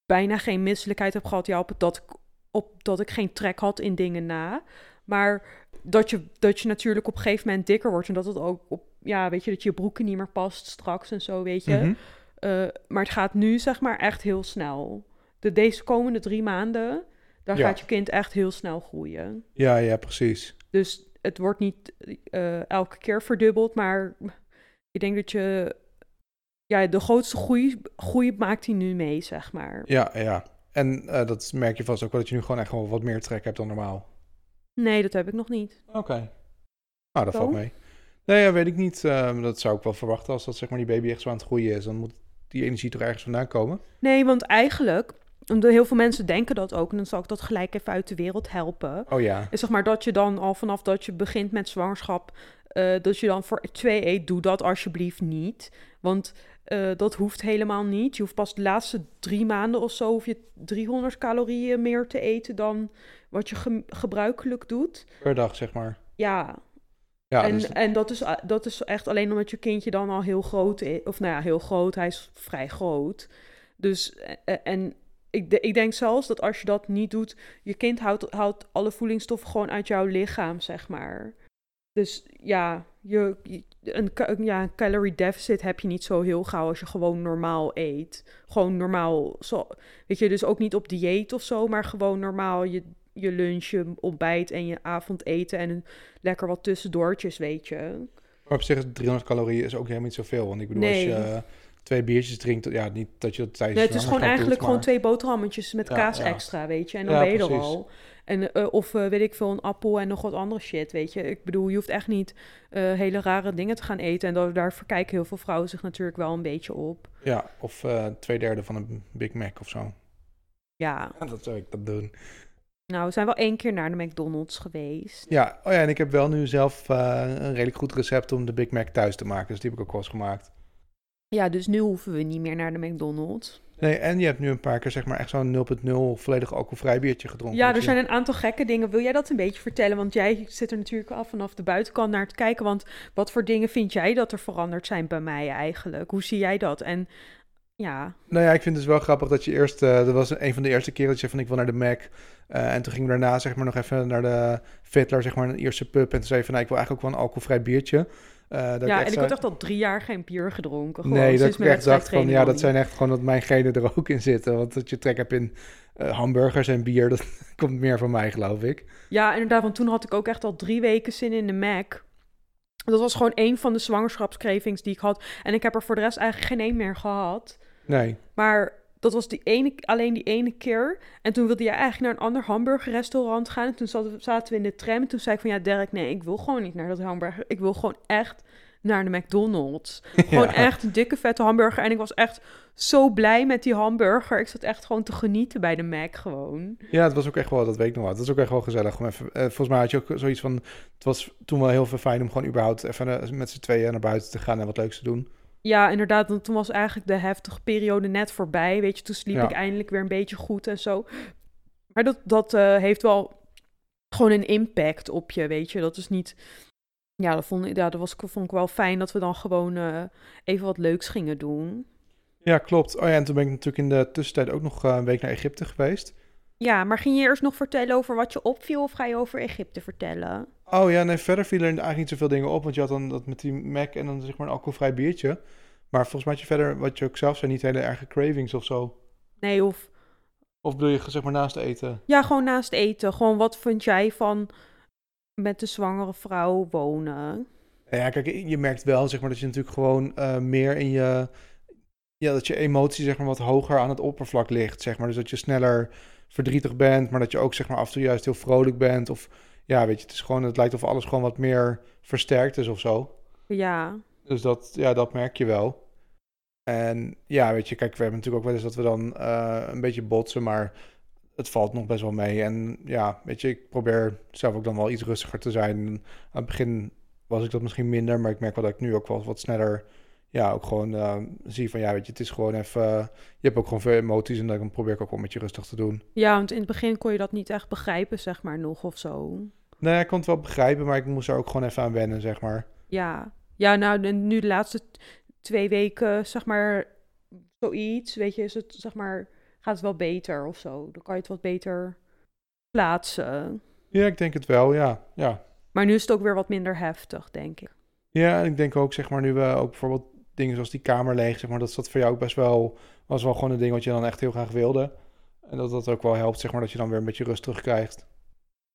bijna geen misselijkheid heb gehad. Ja, op dat... op dat ik geen trek had in dingen na. Maar dat je, dat je natuurlijk op een gegeven moment dikker wordt... en dat het ook op... ja, weet je, dat je broeken niet meer past straks en zo, weet je. Mm-hmm. Uh, maar het gaat nu, zeg maar, echt heel snel. De, deze komende drie maanden... daar ja. gaat je kind echt heel snel groeien. Ja, ja, precies. Dus het wordt niet uh, elke keer verdubbeld... maar ik denk dat je... ja, de grootste groei, groei maakt hij nu mee, zeg maar. Ja, ja. En uh, dat merk je vast ook wel dat je nu gewoon echt wel wat meer trek hebt dan normaal. Nee, dat heb ik nog niet. Oké. Okay. Nou, dat zo? Valt mee. Nee, ja, weet ik niet. Um, dat zou ik wel verwachten als dat zeg maar die baby echt zo aan het groeien is. Dan moet die energie toch ergens vandaan komen? Nee, want eigenlijk, omdat heel veel mensen denken dat ook. En dan zal ik dat gelijk even uit de wereld helpen. Oh ja. Is zeg maar dat je dan al vanaf dat je begint met zwangerschap... Uh, dat je dan voor twee eet, doe dat alsjeblieft niet. Want... Uh, dat hoeft helemaal niet. Je hoeft pas de laatste drie maanden of zo... hoef je driehonderd calorieën meer te eten... dan wat je ge- gebruikelijk doet. Per dag, zeg maar. Ja. ja en dus... en dat, is, dat is echt alleen omdat je kindje dan al heel groot is. Of nou ja, heel groot. Hij is vrij groot. Dus, uh, en ik, ik denk zelfs dat als je dat niet doet... je kind houdt, houdt alle voedingsstoffen gewoon uit jouw lichaam, zeg maar. Dus ja... Je, je, een, ja, een calorie deficit heb je niet zo heel gauw als je gewoon normaal eet. Gewoon normaal, zo, weet je, dus ook niet op dieet of zo, maar gewoon normaal je, je lunch, je ontbijt en je avondeten en een, lekker wat tussendoortjes, weet je. Maar op zich, driehonderd calorieën is ook helemaal niet zoveel, want ik bedoel, nee. als je uh, twee biertjes drinkt, ja, niet dat je dat tijdens nee, het is gewoon eigenlijk doet, maar... gewoon twee boterhammetjes met ja, kaas ja. extra, weet je, en dan ja, ben je er al. En, uh, of uh, weet ik veel, een appel en nog wat andere shit, weet je. Ik bedoel, je hoeft echt niet uh, hele rare dingen te gaan eten. En dat, daar verkijken heel veel vrouwen zich natuurlijk wel een beetje op. Ja, of uh, twee derde van een Big Mac of zo. Ja. ja. Dat zou ik dat doen. Nou, we zijn wel één keer naar de McDonald's geweest. Ja, oh ja, en ik heb wel nu zelf uh, een redelijk goed recept om de Big Mac thuis te maken. Dus die heb ik ook wel eens gemaakt. Ja, dus nu hoeven we niet meer naar de McDonald's. Nee, en je hebt nu een paar keer zeg maar echt zo'n nul punt nul volledig alcoholvrij biertje gedronken. Ja, er zijn een aantal gekke dingen. Wil jij dat een beetje vertellen? Want jij zit er natuurlijk al vanaf de buitenkant naar te kijken. Want wat voor dingen vind jij dat er veranderd zijn bij mij eigenlijk? Hoe zie jij dat? En Ja. Nou ja, ik vind het dus wel grappig dat je eerst... Uh, dat was een van de eerste keren dat je zei van ik wil naar de Mac. Uh, en toen gingen we daarna zeg maar nog even naar de Fiddler, zeg maar een Ierse pub. En toen zei je van nou, ik wil eigenlijk ook wel een alcoholvrij biertje. Uh, dat ja, ik en ik had echt al drie jaar geen bier gedronken. Gewoon, nee, dat ik echt dacht van ja, dat niet. Zijn echt gewoon dat mijn genen er ook in zitten. Want dat je trek hebt in uh, hamburgers en bier, dat komt meer van mij, geloof ik. Ja, inderdaad, want toen had ik ook echt al drie weken zin in de Mac. Dat was gewoon één van de zwangerschapskrevings die ik had. En ik heb er voor de rest eigenlijk geen één meer gehad. Nee. Maar dat was die ene, alleen die ene keer. En toen wilde jij eigenlijk naar een ander hamburgerrestaurant gaan. En toen zaten we in de tram. En toen zei ik van, ja Derek, nee, ik wil gewoon niet naar dat hamburger. Ik wil gewoon echt naar de McDonald's. Ja. Gewoon echt een dikke, vette hamburger. En ik was echt zo blij met die hamburger. Ik zat echt gewoon te genieten bij de Mac gewoon. Ja, het was ook echt wel, dat weet ik nog wel. Het was ook echt wel gezellig. Om even, eh, volgens mij had je ook zoiets van, het was toen wel heel veel fijn om gewoon überhaupt even uh, met z'n tweeën naar buiten te gaan en wat leuks te doen. Ja, inderdaad. Want toen was eigenlijk de heftige periode net voorbij. Weet je, toen sliep ja. ik eindelijk weer een beetje goed en zo. Maar dat, dat uh, heeft wel gewoon een impact op je, weet je. Dat is niet... Ja, dat vond ik, ja, dat was, vond ik wel fijn dat we dan gewoon uh, even wat leuks gingen doen. Ja, klopt. Oh ja, en toen ben ik natuurlijk in de tussentijd ook nog uh, een week naar Egypte geweest. Ja, maar ging je eerst nog vertellen over wat je opviel of ga je over Egypte vertellen? Oh ja, nee, verder vielen er eigenlijk niet zoveel dingen op, want je had dan dat met die Mac en dan zeg maar een alcoholvrij biertje. Maar volgens mij had je verder, wat je ook zelf zei, niet hele erge cravings of zo. Nee, of... Of bedoel je zeg maar naast eten? Ja, gewoon naast eten. Gewoon wat vind jij van... met de zwangere vrouw wonen. Ja, kijk, je merkt wel zeg maar dat je natuurlijk gewoon uh, meer in je... Ja, dat je emotie zeg maar wat hoger aan het oppervlak ligt, zeg maar. Dus dat je sneller verdrietig bent, maar dat je ook zeg maar af en toe juist heel vrolijk bent. Of ja, weet je, het is gewoon, het lijkt of alles gewoon wat meer versterkt is of zo. Ja. Dus dat, ja, dat merk je wel. En ja, weet je, kijk, we hebben natuurlijk ook wel eens dat we dan uh, een beetje botsen, maar... Het valt nog best wel mee. En ja, weet je, ik probeer zelf ook dan wel iets rustiger te zijn. Aan het begin was ik dat misschien minder, maar ik merk wel dat ik nu ook wel wat sneller... Ja, ook gewoon uh, zie van, ja, weet je, het is gewoon even... Uh, je hebt ook gewoon veel emoties en dan probeer ik ook wel met je rustig te doen. Ja, want in het begin kon je dat niet echt begrijpen, zeg maar, nog of zo. Nee, ik kon het wel begrijpen, maar ik moest er ook gewoon even aan wennen, zeg maar. Ja, ja, nou, nu de laatste twee weken, zeg maar, zoiets, weet je, is het, zeg maar... Gaat het wel beter of zo? Dan kan je het wat beter plaatsen. Ja, ik denk het wel, ja. ja. Maar nu is het ook weer wat minder heftig, denk ik. Ja, en ik denk ook, zeg maar, nu we ook bijvoorbeeld dingen zoals die kamer leeg, zeg maar, dat is dat voor jou ook best wel, was wel gewoon een ding wat je dan echt heel graag wilde. En dat dat ook wel helpt, zeg maar, dat je dan weer een beetje rust terugkrijgt.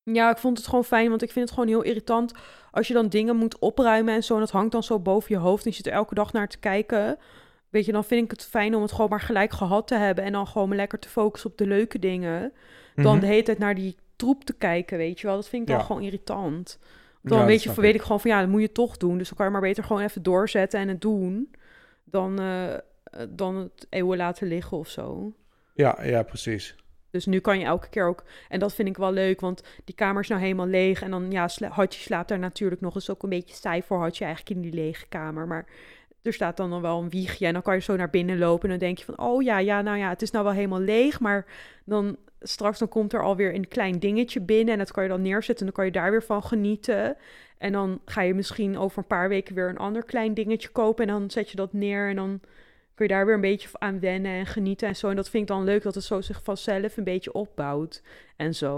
Ja, ik vond het gewoon fijn, want ik vind het gewoon heel irritant als je dan dingen moet opruimen en zo, en dat hangt dan zo boven je hoofd en je zit er elke dag naar te kijken. Weet je, dan vind ik het fijn om het gewoon maar gelijk gehad te hebben... en dan gewoon lekker te focussen op de leuke dingen... dan mm-hmm. de hele tijd naar die troep te kijken, weet je wel. Dat vind ik dan ja. gewoon irritant. Dan ja, weet, je, weet ik gewoon van, ja, dat moet je toch doen. Dus dan kan je maar beter gewoon even doorzetten en het doen... dan, uh, dan het eeuwen laten liggen of zo. Ja, ja, precies. Dus nu kan je elke keer ook... En dat vind ik wel leuk, want die kamer is nou helemaal leeg... en dan, ja, sla- Hachi slaapt daar natuurlijk nog eens ook een beetje saai voor Hachi... eigenlijk in die lege kamer, maar... Er staat dan, dan wel een wiegje en dan kan je zo naar binnen lopen... en dan denk je van, oh ja, ja, nou ja, het is nou wel helemaal leeg... maar dan straks dan komt er alweer een klein dingetje binnen... en dat kan je dan neerzetten en dan kan je daar weer van genieten. En dan ga je misschien over een paar weken weer een ander klein dingetje kopen... en dan zet je dat neer en dan kun je daar weer een beetje aan wennen en genieten en zo. En dat vind ik dan leuk dat het zo zich vanzelf een beetje opbouwt en zo.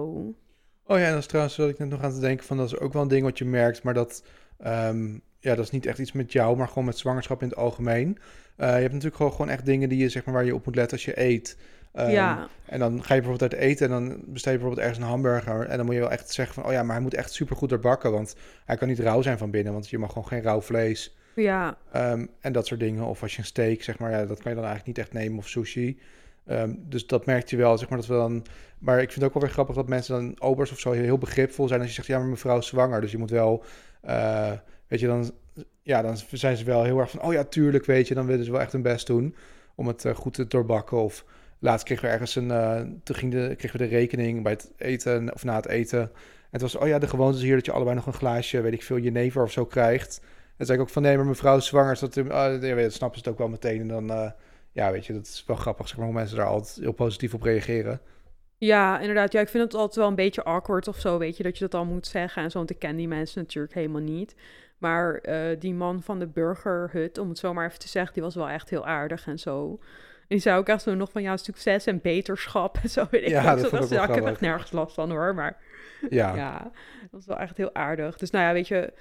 Oh ja, en dat is trouwens wat ik net nog aan te denken van... dat is ook wel een ding wat je merkt, maar dat... Um... Ja, dat is niet echt iets met jou, maar gewoon met zwangerschap in het algemeen. Uh, je hebt natuurlijk gewoon, gewoon echt dingen die je, zeg maar, waar je op moet letten als je eet. Um, ja. En dan ga je bijvoorbeeld uit eten en dan bestel je bijvoorbeeld ergens een hamburger. En dan moet je wel echt zeggen van, oh ja, maar hij moet echt supergoed doorbakken. Want hij kan niet rauw zijn van binnen, want je mag gewoon geen rauw vlees. Ja. Um, en dat soort dingen. Of als je een steak, zeg maar, ja, dat kan je dan eigenlijk niet echt nemen of sushi. Um, dus dat merkt je wel, zeg maar, dat we dan... Maar ik vind het ook wel weer grappig dat mensen dan, obers of zo, heel begripvol zijn als je zegt, ja, maar mevrouw is zwanger, dus je moet wel... Uh, Weet je, dan, ja, dan zijn ze wel heel erg van... Oh ja, tuurlijk, weet je. Dan willen ze wel echt hun best doen om het uh, goed te doorbakken. Of laatst kregen we ergens een... Uh, toen ging de, kregen we de rekening bij het eten of na het eten. En het was, oh ja, de gewoonte is hier dat je allebei nog een glaasje... weet ik veel, jenever of zo krijgt. En zei ik ook van, nee, maar mevrouw is zwanger. Dus dat, uh, ja, dat snappen ze het ook wel meteen. En dan, uh, ja, weet je, dat is wel grappig. Zeg maar, hoe mensen daar altijd heel positief op reageren. Ja, inderdaad. Ja, ik vind het altijd wel een beetje awkward of zo, weet je. Dat je dat al moet zeggen en zo. Want ik ken die mensen natuurlijk helemaal niet. Maar uh, die man van de burgerhut, om het zo maar even te zeggen... die was wel echt heel aardig en zo. die zei ook echt zo nog van, ja, succes en beterschap en zo. Weet ja, ik. Dat dat ja, ik heb echt nergens last van, hoor. Maar ja. ja, dat was wel echt heel aardig. Dus nou ja, weet je,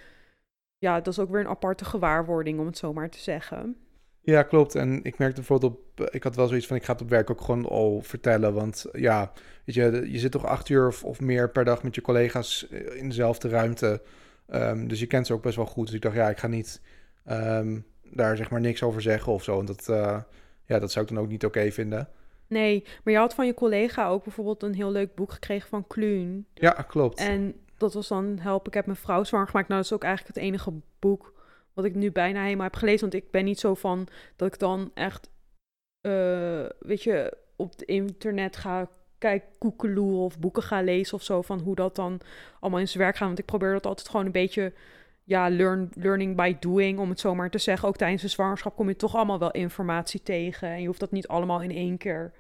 ja, dat is ook weer een aparte gewaarwording, om het zo maar te zeggen. Ja, klopt. En ik merkte bijvoorbeeld op... Ik had wel zoiets van, ik ga het op werk ook gewoon al vertellen. Want ja, weet je, je zit toch acht uur of, of meer per dag met je collega's in dezelfde ruimte. Um, dus je kent ze ook best wel goed. Dus ik dacht, ja, ik ga niet um, daar zeg maar niks over zeggen of zo. En dat, uh, ja, dat zou ik dan ook niet oké vinden. Nee, maar je had van je collega ook bijvoorbeeld een heel leuk boek gekregen van Kluun. Ja, klopt. En dat was dan Help, ik heb mijn vrouw zwanger gemaakt. Nou, dat is ook eigenlijk het enige boek wat ik nu bijna helemaal heb gelezen. Want ik ben niet zo van dat ik dan echt, uh, weet je, op het internet ga kijken, koekeloeren of boeken ga lezen of zo. Van hoe dat dan allemaal in zijn werk gaat. Want ik probeer dat altijd gewoon een beetje, ja, learn, learning by doing, om het zo maar te zeggen. Ook tijdens de zwangerschap kom je toch allemaal wel informatie tegen. En je hoeft dat niet allemaal in één keer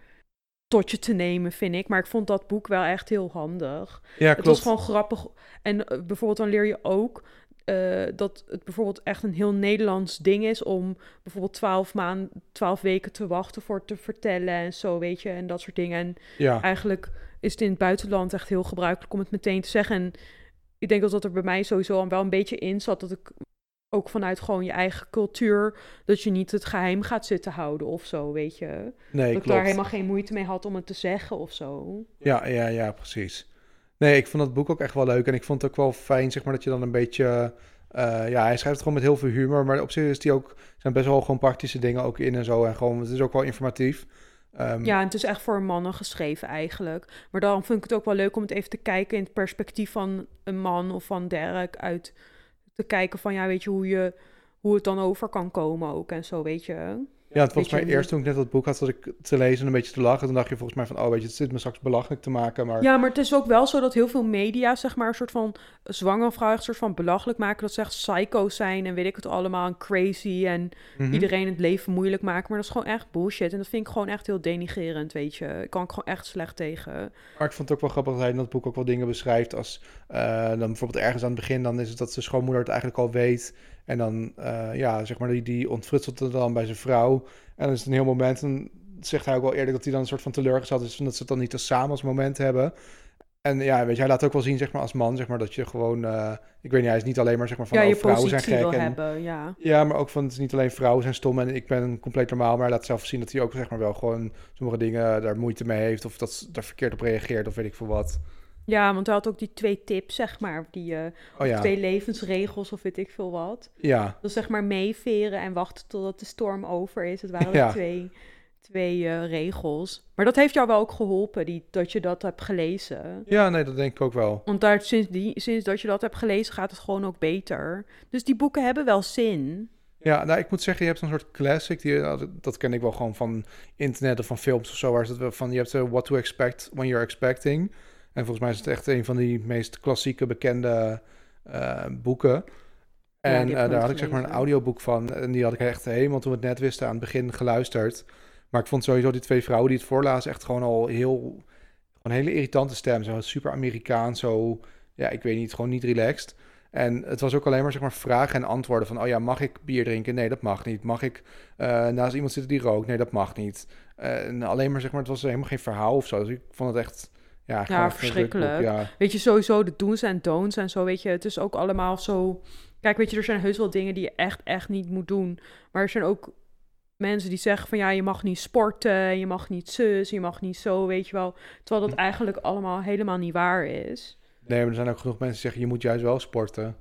tot je te nemen, vind ik. Maar ik vond dat boek wel echt heel handig. Ja, klopt. Het was gewoon grappig. En uh, bijvoorbeeld dan leer je ook... Uh, dat het bijvoorbeeld echt een heel Nederlands ding is om bijvoorbeeld twaalf maanden, twaalf weken te wachten voor te vertellen en zo, weet je, en dat soort dingen. En ja, eigenlijk is het in het buitenland echt heel gebruikelijk om het meteen te zeggen. En ik denk dat dat er bij mij sowieso al wel een beetje in zat, dat ik ook vanuit gewoon je eigen cultuur, dat je niet het geheim gaat zitten houden of zo, weet je. Nee, dat klopt. Ik daar helemaal geen moeite mee had om het te zeggen of zo. Ja, ja, ja, precies. Nee, ik vond dat boek ook echt wel leuk. En ik vond het ook wel fijn, zeg maar, dat je dan een beetje... Uh, ja, hij schrijft het gewoon met heel veel humor. Maar op zich is die ook, zijn best wel gewoon praktische dingen ook in en zo. En gewoon, het is ook wel informatief. Um, ja, en het is echt voor mannen geschreven eigenlijk. Maar daarom vind ik het ook wel leuk om het even te kijken in het perspectief van een man of van Derek. Uit te kijken van, ja, weet je, hoe, je, hoe het dan over kan komen ook en zo, weet je. Ja, het volgens mij je... eerst toen ik net dat boek had, zat ik te lezen en een beetje te lachen. Toen dacht je volgens mij van, oh weet je, het zit me straks belachelijk te maken. Maar... Ja, maar het is ook wel zo dat heel veel media, zeg maar, een soort van zwangere vrouw echt een soort van belachelijk maken. Dat ze echt psycho's zijn en weet ik het allemaal, en crazy en mm-hmm. iedereen het leven moeilijk maken. Maar dat is gewoon echt bullshit. En dat vind ik gewoon echt heel denigrerend, weet je. Ik kan ik gewoon echt slecht tegen. Maar ik vond het ook wel grappig dat hij in dat boek ook wel dingen beschrijft als, uh, dan bijvoorbeeld ergens aan het begin, dan is het dat zijn schoonmoeder het eigenlijk al weet. En dan, uh, ja, zeg maar, die, die ontfrutselt het dan bij zijn vrouw. En dan is het een heel moment. En zegt hij ook wel eerlijk dat hij dan een soort van teleurgesteld is, omdat ze het dan niet als samen als moment hebben. En ja, weet je, hij laat ook wel zien, zeg maar, als man, zeg maar, dat je gewoon... Uh, ik weet niet, hij is niet alleen maar, zeg maar, van... Ja, oh, vrouwen zijn gek. En, hebben, ja. ja, maar ook van, het is niet alleen vrouwen zijn stom en ik ben compleet normaal. Maar hij laat zelf zien dat hij ook, zeg maar, wel gewoon sommige dingen daar moeite mee heeft. Of dat daar verkeerd op reageert, of weet ik veel wat. Ja, want hij had ook die twee tips, zeg maar. Die uh, oh, ja. twee levensregels of weet ik veel wat. Ja. Dus zeg maar meeveren en wachten totdat de storm over is. Het waren ja. twee, twee uh, regels. Maar dat heeft jou wel ook geholpen, die, dat je dat hebt gelezen. Ja, nee, dat denk ik ook wel. Want daar, sinds, die, sinds dat je dat hebt gelezen gaat het gewoon ook beter. Dus die boeken hebben wel zin. Ja, nou, ik moet zeggen, je hebt een soort classic. Die, dat ken ik wel gewoon van internet of van films of zo. Waar is dat van, je hebt uh, What to Expect When You're Expecting... En volgens mij is het echt een van die meest klassieke, bekende uh, boeken. En ja, uh, daar had ik, zeg maar, een audioboek van. En die had ik echt helemaal, toen we het net wisten, aan het begin geluisterd. Maar ik vond sowieso die twee vrouwen die het voorlazen echt gewoon al heel... Een hele irritante stem. Zo super Amerikaans, zo... Ja, ik weet niet, gewoon niet relaxed. En het was ook alleen maar, zeg maar, vragen en antwoorden van... Oh ja, mag ik bier drinken? Nee, dat mag niet. Mag ik uh, naast iemand zitten die rookt? Nee, dat mag niet. Uh, en alleen maar, zeg maar, het was helemaal geen verhaal of zo. Dus ik vond het echt... Ja, ja, verschrikkelijk. Ja. Weet je, sowieso de do's en don'ts en zo, weet je. Het is ook allemaal zo... Kijk, weet je, er zijn heus wel dingen die je echt, echt niet moet doen. Maar er zijn ook mensen die zeggen van... Ja, je mag niet sporten, je mag niet zus, je mag niet zo, weet je wel. Terwijl dat eigenlijk allemaal helemaal niet waar is. Nee, maar er zijn ook genoeg mensen die zeggen... Je moet juist wel sporten.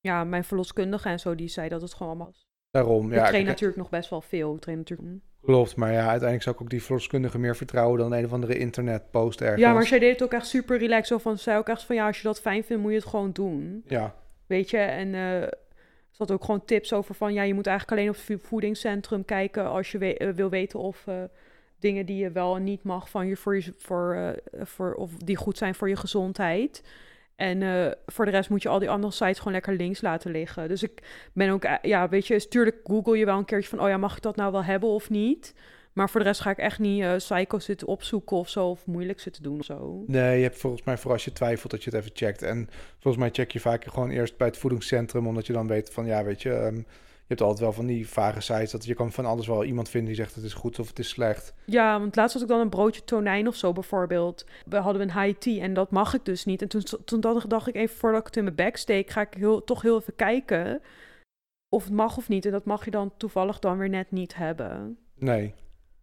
Ja, mijn verloskundige en zo, die zei dat het gewoon allemaal... Daarom, ja. Ik train ik... natuurlijk nog best wel veel. Ik train natuurlijk... Klopt, maar ja, uiteindelijk zou ik ook die verloskundige meer vertrouwen dan een of andere internetpost ergens. Ja, maar zij deed het ook echt super relaxed. Zo van, zei ook echt van, ja, als je dat fijn vindt, moet je het gewoon doen. Ja. Weet je, en uh, ze had ook gewoon tips over van, ja, je moet eigenlijk alleen op het voedingscentrum kijken als je we- uh, wil weten of uh, dingen die je wel en niet mag van je voor je voor, uh, voor of die goed zijn voor je gezondheid. En uh, voor de rest moet je al die andere sites gewoon lekker links laten liggen. Dus ik ben ook, ja, weet je, tuurlijk google je wel een keertje van... oh ja, mag ik dat nou wel hebben of niet? Maar voor de rest ga ik echt niet uh, psycho zitten opzoeken of zo... of moeilijk zitten doen of zo. Nee, je hebt volgens mij voor als je twijfelt dat je het even checkt. En volgens mij check je vaak gewoon eerst bij het voedingscentrum... omdat je dan weet van, ja, weet je... Um, hebt altijd wel van die vage sites dat je kan van alles wel iemand vinden die zegt het is goed of het is slecht. Ja, want laatst had ik dan een broodje tonijn of zo bijvoorbeeld. We hadden een high tea en dat mag ik dus niet. En toen, toen dacht ik even voordat ik het in mijn bek steek, ga ik heel, toch heel even kijken of het mag of niet. En dat mag je dan toevallig dan weer net niet hebben. Nee.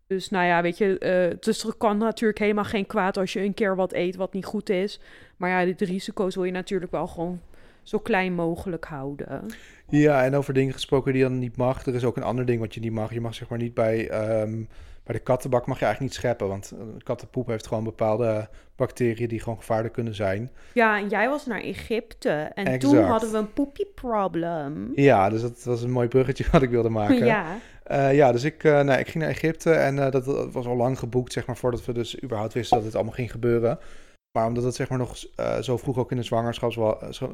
Dus nou ja, weet je, uh, dus er kan natuurlijk helemaal geen kwaad als je een keer wat eet wat niet goed is. Maar ja, de risico's wil je natuurlijk wel gewoon zo klein mogelijk houden. Ja, en over dingen gesproken die je dan niet mag. Er is ook een ander ding wat je niet mag. Je mag zeg maar niet bij, um, bij de kattenbak mag je eigenlijk niet scheppen. Want kattenpoep heeft gewoon bepaalde bacteriën die gewoon gevaarlijk kunnen zijn. Ja, en jij was naar Egypte. En exact. Toen hadden we een poepieprobleem. Ja, dus dat was een mooi bruggetje wat ik wilde maken. Ja, uh, ja dus ik, uh, nee, ik ging naar Egypte. En uh, dat, dat was al lang geboekt, zeg maar, voordat we dus überhaupt wisten dat dit allemaal ging gebeuren. Maar omdat het zeg maar nog uh, zo vroeg ook in de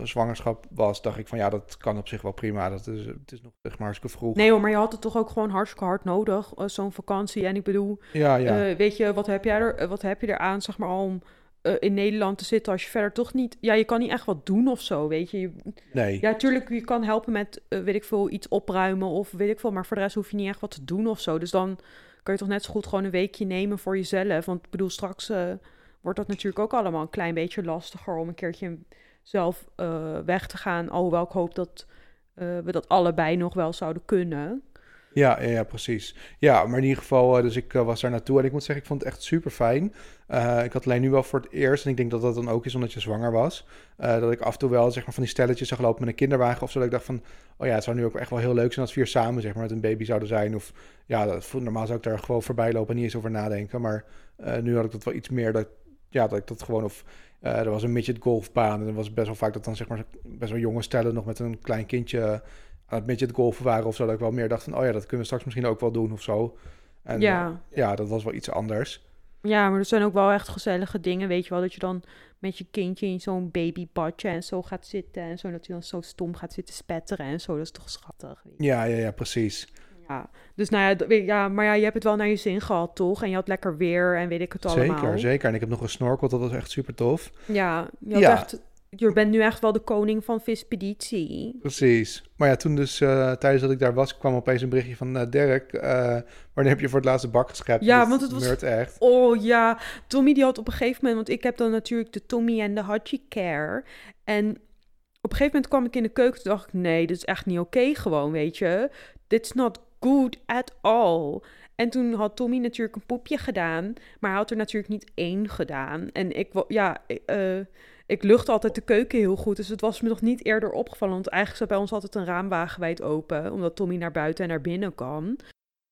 zwangerschap was, dacht ik van ja, dat kan op zich wel prima. Dat is, het is nog zeg maar hartstikke vroeg. Nee hoor, maar je had het toch ook gewoon hartstikke hard nodig, uh, zo'n vakantie. En ik bedoel, ja, ja. Uh, weet je, wat heb jij er, wat heb je eraan zeg maar om uh, in Nederland te zitten als je verder toch niet... Ja, je kan niet echt wat doen of zo, weet je. je nee. Ja, tuurlijk, je kan helpen met, uh, weet ik veel, iets opruimen of weet ik veel. Maar voor de rest hoef je niet echt wat te doen of zo. Dus dan kan je toch net zo goed gewoon een weekje nemen voor jezelf. Want ik bedoel, straks... Uh, wordt dat natuurlijk ook allemaal een klein beetje lastiger om een keertje zelf uh, weg te gaan. Alhoewel ik hoop dat uh, we dat allebei nog wel zouden kunnen. Ja, ja, ja, precies. Ja, maar in ieder geval, dus ik uh, was daar naartoe en ik moet zeggen, ik vond het echt super fijn. Uh, ik had alleen nu wel voor het eerst, en ik denk dat dat dan ook is omdat je zwanger was, uh, dat ik af en toe wel zeg maar van die stelletjes zag lopen met een kinderwagen of zo, dat ik dacht van, oh ja, het zou nu ook echt wel heel leuk zijn als we hier samen zeg maar met een baby zouden zijn. Of ja, dat, normaal zou ik daar gewoon voorbij lopen en niet eens over nadenken, maar uh, nu had ik dat wel iets meer dat Ja, dat ik dat gewoon of... Uh, er was een midget golfbaan en er was best wel vaak dat dan zeg maar best wel jonge stellen nog met een klein kindje aan het midget golfen waren of zo. Dat ik wel meer dacht van, oh ja, dat kunnen we straks misschien ook wel doen of zo. En ja, uh, ja dat was wel iets anders. Ja, maar er zijn ook wel echt gezellige dingen, weet je wel. Dat je dan met je kindje in zo'n babybadje en zo gaat zitten en zo. Dat hij dan zo stom gaat zitten spetteren en zo. Dat is toch schattig. Ja, ja, ja, precies. Ja, dus nou ja, ja, maar ja, je hebt het wel naar je zin gehad, toch? En je had lekker weer en weet ik het allemaal. Zeker, zeker. En ik heb nog gesnorkeld, dat was echt super tof. Ja, je, had ja. Echt, je bent nu echt wel de koning van Vispeditie. Precies. Maar ja, toen dus, uh, tijdens dat ik daar was, kwam opeens een berichtje van... Uh, Derek, uh, wanneer heb je voor het laatste bak geschept? Ja, dat want het was... echt. Oh ja, Tommy die had op een gegeven moment... Want ik heb dan natuurlijk de Tommy en de Hachi care. En op een gegeven moment kwam ik in de keuken en dacht ik... Nee, dit is echt niet oké okay, gewoon, weet je. Dit is not good at all. En toen had Tommy natuurlijk een poepje gedaan, maar hij had er natuurlijk niet één gedaan. En ik, ja, uh, ik lucht altijd de keuken heel goed, dus het was me nog niet eerder opgevallen. Want eigenlijk zat bij ons altijd een raam wagenwijd open, omdat Tommy naar buiten en naar binnen kan.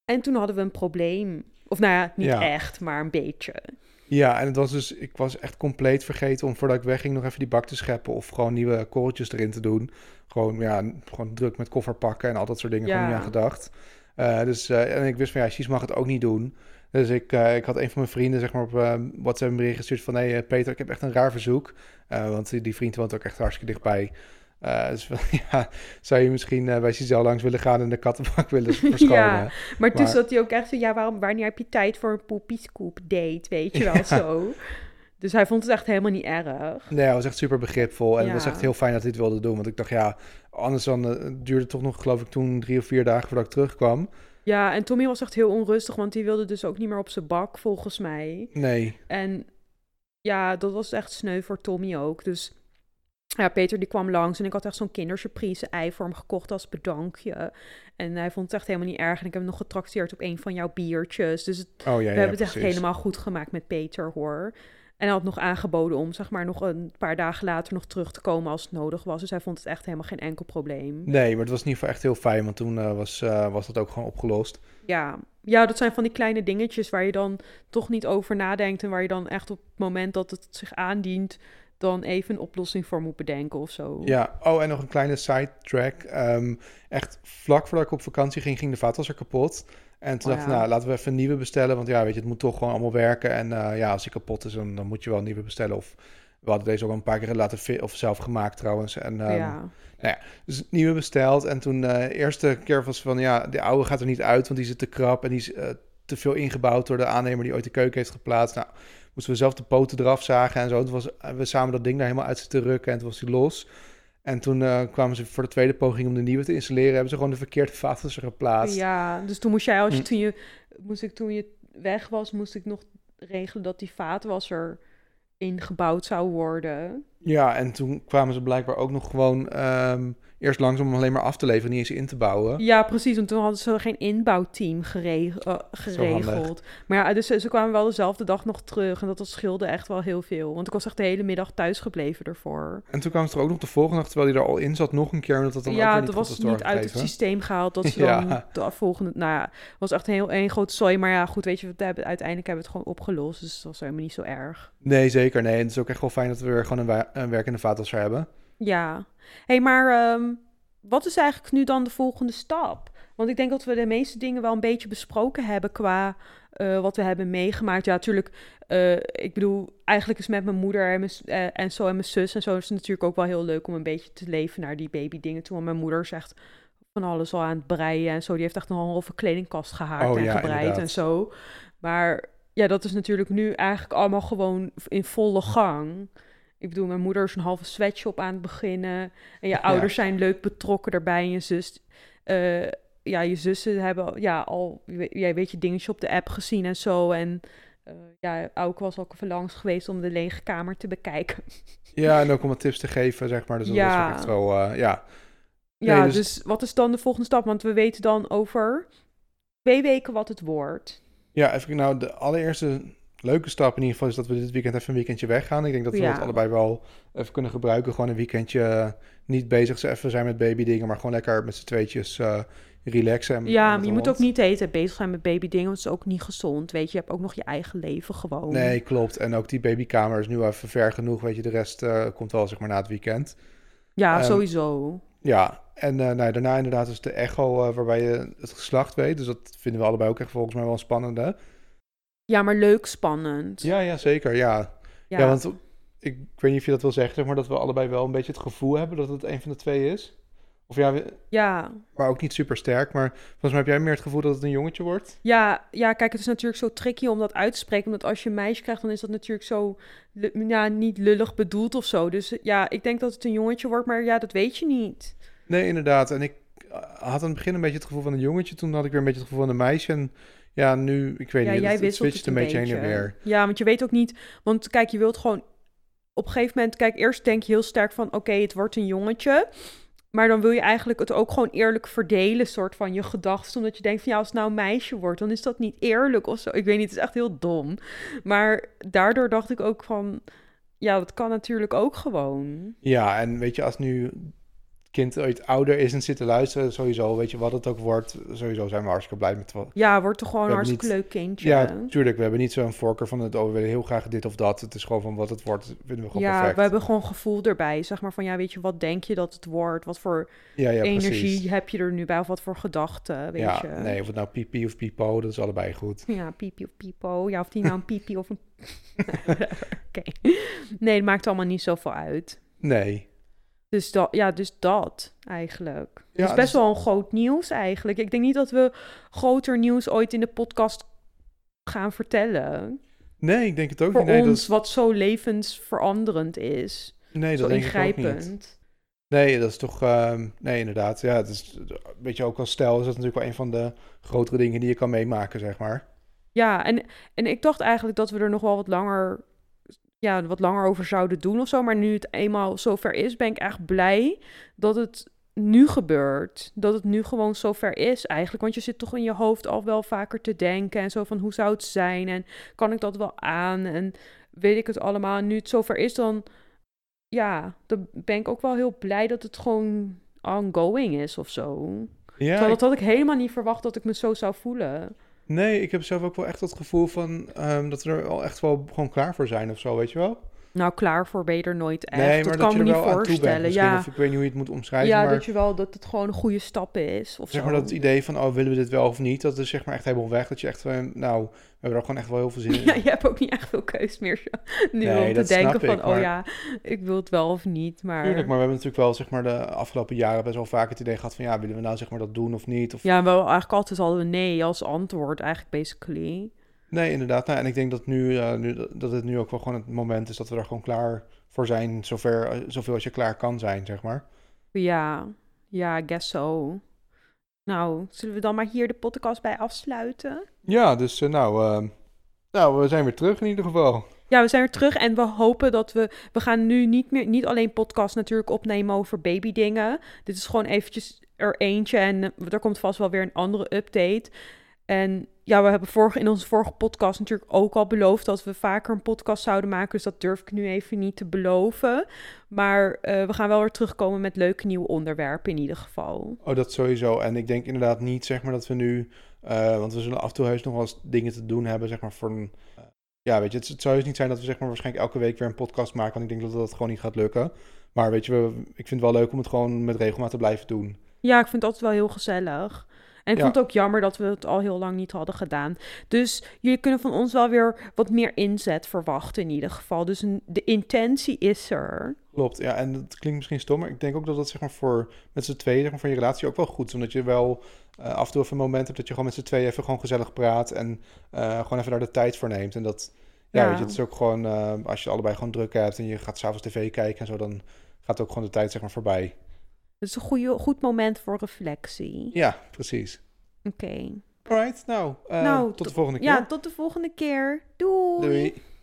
En toen hadden we een probleem. Of nou ja, niet ja. echt, maar een beetje. Ja, en het was dus, ik was echt compleet vergeten om voordat ik wegging nog even die bak te scheppen of gewoon nieuwe korreltjes erin te doen. Gewoon, ja, gewoon druk met koffer pakken en al dat soort dingen, ja. Gewoon niet aan gedacht. Uh, dus, uh, en ik wist van, ja, Chies mag het ook niet doen. Dus ik, uh, ik had een van mijn vrienden, zeg maar, op uh, WhatsApp een bericht gestuurd van... Hé, hey, Peter, ik heb echt een raar verzoek. Uh, want die, die vriend woont ook echt hartstikke dichtbij. Uh, dus ja, zou je misschien uh, bij Giselle langs willen gaan en de kattenbak willen verschonen. Ja, maar, maar toen zat hij ook echt zo... Ja, waarom, wanneer heb je tijd voor een poepiescoop date, weet je wel, ja. Zo. Dus hij vond het echt helemaal niet erg. Nee, hij was echt super begripvol. En ja. Het was echt heel fijn dat hij het wilde doen. Want ik dacht, ja, anders dan uh, duurde het toch nog, geloof ik, toen drie of vier dagen voordat ik terugkwam. Ja, en Tommy was echt heel onrustig, want die wilde dus ook niet meer op zijn bak, volgens mij. Nee. En ja, dat was echt sneu voor Tommy ook. Dus ja, Peter die kwam langs en ik had echt zo'n kindersurprise-ei voor hem gekocht als bedankje. En hij vond het echt helemaal niet erg. En ik heb hem nog getrakteerd op een van jouw biertjes. Dus het, oh, ja, ja, we hebben ja, het precies. Echt helemaal goed gemaakt met Peter, hoor. En hij had nog aangeboden om, zeg maar, nog een paar dagen later nog terug te komen als het nodig was. Dus hij vond het echt helemaal geen enkel probleem. Nee, maar het was in ieder geval echt heel fijn, want toen uh, was, uh, was dat ook gewoon opgelost. Ja. Ja, dat zijn van die kleine dingetjes waar je dan toch niet over nadenkt en waar je dan echt op het moment dat het zich aandient dan even een oplossing voor moet bedenken of zo. Ja, oh, en nog een kleine sidetrack. Um, echt vlak voordat ik op vakantie ging, ging de vaatwasser kapot. En toen oh, dacht ik, ja. nou, laten we even een nieuwe bestellen. Want ja, weet je, het moet toch gewoon allemaal werken. En uh, ja, als die kapot is, dan, dan moet je wel een nieuwe bestellen. Of we hadden deze ook een paar keer laten vi- of zelf gemaakt trouwens. En um, ja. Nou ja, dus nieuwe besteld. En toen uh, de eerste keer was van, ja, de oude gaat er niet uit, want die zit te krap en die is uh, te veel ingebouwd door de aannemer die ooit de keuken heeft geplaatst. Nou, moesten we zelf de poten eraf zagen en zo. Toen was we samen dat ding daar helemaal uit zitten rukken en toen was die los. En toen uh, kwamen ze voor de tweede poging om de nieuwe te installeren, hebben ze gewoon de verkeerde vaatwasser geplaatst. Ja, dus toen moest jij, als je, toen je, moest ik, toen je weg was, moest ik nog regelen dat die vaatwasser ingebouwd zou worden. Ja, en toen kwamen ze blijkbaar ook nog gewoon um, eerst langs om hem alleen maar af te leveren, niet eens in te bouwen. Ja, precies, want toen hadden ze geen inbouwteam gereg- uh, geregeld. Maar ja, dus ze kwamen wel dezelfde dag nog terug en dat, dat scheelde echt wel heel veel. Want ik was echt de hele middag thuis gebleven ervoor. En toen kwamen ze er ook nog de volgende dag, terwijl hij er al in zat, nog een keer. Omdat dat dan ja, ook dat was niet uit het systeem gehaald dat ze ja. dan de volgende... Nou ja, het was echt een heel een groot zooi. Maar ja, goed, weet je, uiteindelijk hebben we het gewoon opgelost. Dus dat was helemaal niet zo erg. Nee, zeker, nee. En het is ook echt wel fijn dat we weer gewoon een wa- een werkende vaatwasser hebben. Ja. Hé, hey, maar um, wat is eigenlijk nu dan de volgende stap? Want ik denk dat we de meeste dingen wel een beetje besproken hebben qua uh, wat we hebben meegemaakt. Ja, natuurlijk, uh, ik bedoel, eigenlijk is met mijn moeder en, mijn, uh, en zo en mijn zus en zo is het natuurlijk ook wel heel leuk om een beetje te leven naar die baby dingen toe. Want mijn moeder is echt van alles al aan het breien en zo. Die heeft echt een halve kledingkast gehaakt oh, en ja, gebreid inderdaad. En zo. Maar ja, dat is natuurlijk nu eigenlijk allemaal gewoon in volle gang. Ik bedoel, mijn moeder is een halve sweatshop aan het beginnen. En je ouders ja. zijn leuk betrokken daarbij. En je zus... Uh, ja, je zussen hebben ja, al... Jij weet je dingetje op de app gezien en zo. En uh, ja, Auke was ook even langs geweest om de lege kamer te bekijken. Ja, en ook om wat tips te geven, zeg maar. Dus dat ja. was echt wel... Uh, ja, nee, ja dus... dus wat is dan de volgende stap? Want we weten dan over twee weken wat het wordt. Ja, even nou, de allereerste... leuke stap in ieder geval is dat we dit weekend even een weekendje weggaan. Ik denk dat we ja. dat allebei wel even kunnen gebruiken. Gewoon een weekendje niet bezig zijn, even zijn met babydingen, maar gewoon lekker met z'n tweetjes uh, relaxen. En ja, maar je moet ook niet eten bezig zijn met babydingen, want het is ook niet gezond. Weet je, je hebt ook nog je eigen leven gewoon. Nee, klopt. En ook die babykamer is nu even ver genoeg. Weet je, de rest uh, komt wel zeg maar na het weekend. Ja, um, sowieso. Ja, en uh, nou, daarna inderdaad is de echo uh, waarbij je het geslacht weet. Dus dat vinden we allebei ook echt volgens mij wel spannende. Ja, maar leuk, spannend. Ja, ja zeker, ja. ja. Ja, want ik, ik weet niet of je dat wil zeggen, maar dat we allebei wel een beetje het gevoel hebben dat het een van de twee is. Of ja, we, ja. maar ook niet super sterk. Maar volgens mij heb jij meer het gevoel dat het een jongetje wordt? Ja, ja, kijk, het is natuurlijk zo tricky om dat uit te spreken. Omdat als je een meisje krijgt, dan is dat natuurlijk zo ja, niet lullig bedoeld of zo. Dus ja, ik denk dat het een jongetje wordt, maar ja, dat weet je niet. Nee, inderdaad. En ik had aan het begin een beetje het gevoel van een jongetje. Toen had ik weer een beetje het gevoel van een meisje. En ja, nu, ik weet ja, niet, jij het, het switcht een beetje heen en weer. Ja, want je weet ook niet, want kijk, je wilt gewoon op een gegeven moment, kijk, eerst denk je heel sterk van, oké, okay, het wordt een jongetje. Maar dan wil je eigenlijk het ook gewoon eerlijk verdelen, soort van je gedachten. Omdat je denkt van, ja, als het nou een meisje wordt, dan is dat niet eerlijk of zo. Ik weet niet, het is echt heel dom. Maar daardoor dacht ik ook van, ja, dat kan natuurlijk ook gewoon. Ja, en weet je, als nu... kind ooit ouder is en zit te luisteren, sowieso, weet je wat het ook wordt, sowieso zijn we hartstikke blij met wat. Ja, wordt toch gewoon een hartstikke niet... leuk kindje. Ja, tuurlijk, we hebben niet zo'n voorkeur van het, oh, we willen heel graag dit of dat. Het is gewoon van wat het wordt, vinden we gewoon ja, perfect. Ja, we hebben gewoon gevoel erbij, zeg maar van, ja, weet je, wat denk je dat het wordt? Wat voor ja, ja, energie precies. heb je er nu bij? Of wat voor gedachten, weet ja, je? Ja, nee, of het nou pipi of pipo, dat is allebei goed. Ja, pipi of pipo, ja, of die nou een pipi of een... Oké. Okay. Nee, het maakt allemaal niet zoveel uit. Nee. Dus dat, ja, dus dat eigenlijk. Het ja, is best dus... wel een groot nieuws eigenlijk. Ik denk niet dat we groter nieuws ooit in de podcast gaan vertellen. Nee, ik denk het ook Voor niet. Voor nee, ons, dat... wat zo levensveranderend is. Nee, dat denk ingrijpend. Ik ook niet. Nee, dat is toch... Uh, nee, inderdaad. Ja, het is een beetje ook als stijl is dat natuurlijk wel een van de grotere dingen die je kan meemaken, zeg maar. Ja, en, en ik dacht eigenlijk dat we er nog wel wat langer... ja, wat langer over zouden doen of zo. Maar nu het eenmaal zover is, ben ik echt blij dat het nu gebeurt. Dat het nu gewoon zover is eigenlijk. Want je zit toch in je hoofd al wel vaker te denken en zo van hoe zou het zijn en kan ik dat wel aan en weet ik het allemaal. En nu het zover is, dan ja, dan ben ik ook wel heel blij dat het gewoon ongoing is of zo. Ja, Terwijl dat ik... had ik helemaal niet verwacht dat ik me zo zou voelen. Nee, ik heb zelf ook wel echt dat gevoel van um, dat we er al echt wel gewoon klaar voor zijn of zo, weet je wel? Nou, klaar voor ben je er nooit echt. Nee, maar dat, dat kan je me er wel aan toe bent misschien, ja. Of ik weet niet hoe je het moet omschrijven. Ja, maar... dat je wel dat het gewoon een goede stap is of zeg zo. Maar dat idee van, oh, willen we dit wel of niet? Dat is zeg maar echt helemaal weg. Dat je echt van, nou, we hebben er gewoon echt wel heel veel zin in. Ja, je hebt ook niet echt veel keus meer nu nee, om te denken van, ik, maar... oh ja, ik wil het wel of niet, maar... Tuurlijk, maar we hebben natuurlijk wel zeg maar de afgelopen jaren best wel vaak het idee gehad van, ja, willen we nou zeg maar dat doen of niet? Of... ja, wel eigenlijk altijd hadden we nee als antwoord eigenlijk basically. Nee, inderdaad. Nou, en ik denk dat, nu, uh, nu, dat het nu ook wel gewoon het moment is dat we daar gewoon klaar voor zijn zover, zoveel als je klaar kan zijn, zeg maar. Ja, ja, I guess so. Nou, zullen we dan maar hier de podcast bij afsluiten? Ja, dus uh, nou, uh, nou, we zijn weer terug in ieder geval. Ja, we zijn weer terug en we hopen dat we... We gaan nu niet meer, niet alleen podcast natuurlijk opnemen over babydingen. Dit is gewoon eventjes er eentje en er komt vast wel weer een andere update. En ja, we hebben vorige, in onze vorige podcast natuurlijk ook al beloofd dat we vaker een podcast zouden maken. Dus dat durf ik nu even niet te beloven. Maar uh, we gaan wel weer terugkomen met leuke nieuwe onderwerpen in ieder geval. Oh, dat sowieso. En ik denk inderdaad niet, zeg maar, dat we nu... Uh, want we zullen af en toe heus nog wel eens dingen te doen hebben, zeg maar, voor een... Ja, weet je, het, het zou dus niet zijn dat we, zeg maar, waarschijnlijk elke week weer een podcast maken. Want ik denk dat dat gewoon niet gaat lukken. Maar weet je, we, ik vind het wel leuk om het gewoon met regelmaat te blijven doen. Ja, ik vind het altijd wel heel gezellig. En ik ja. vond het ook jammer dat we het al heel lang niet hadden gedaan. Dus jullie kunnen van ons wel weer wat meer inzet verwachten in ieder geval. Dus een, de intentie is er. Klopt, ja. En dat klinkt misschien stom, maar ik denk ook dat dat, zeg maar, voor met z'n tweeën, zeg maar, voor je relatie ook wel goed is. Omdat je wel uh, af en toe even een moment hebt dat je gewoon met z'n tweeën even gewoon gezellig praat. En uh, gewoon even daar de tijd voor neemt. En dat, ja, ja. Weet je, het is ook gewoon, uh, als je allebei gewoon druk hebt en je gaat 's avonds tv kijken en zo, dan gaat ook gewoon de tijd, zeg maar, voorbij. Dat is een goede, goed moment voor reflectie. Ja, precies. Oké. Okay. Alright, nou, uh, nou, tot de volgende keer. Ja, tot de volgende keer. Doei. Doei.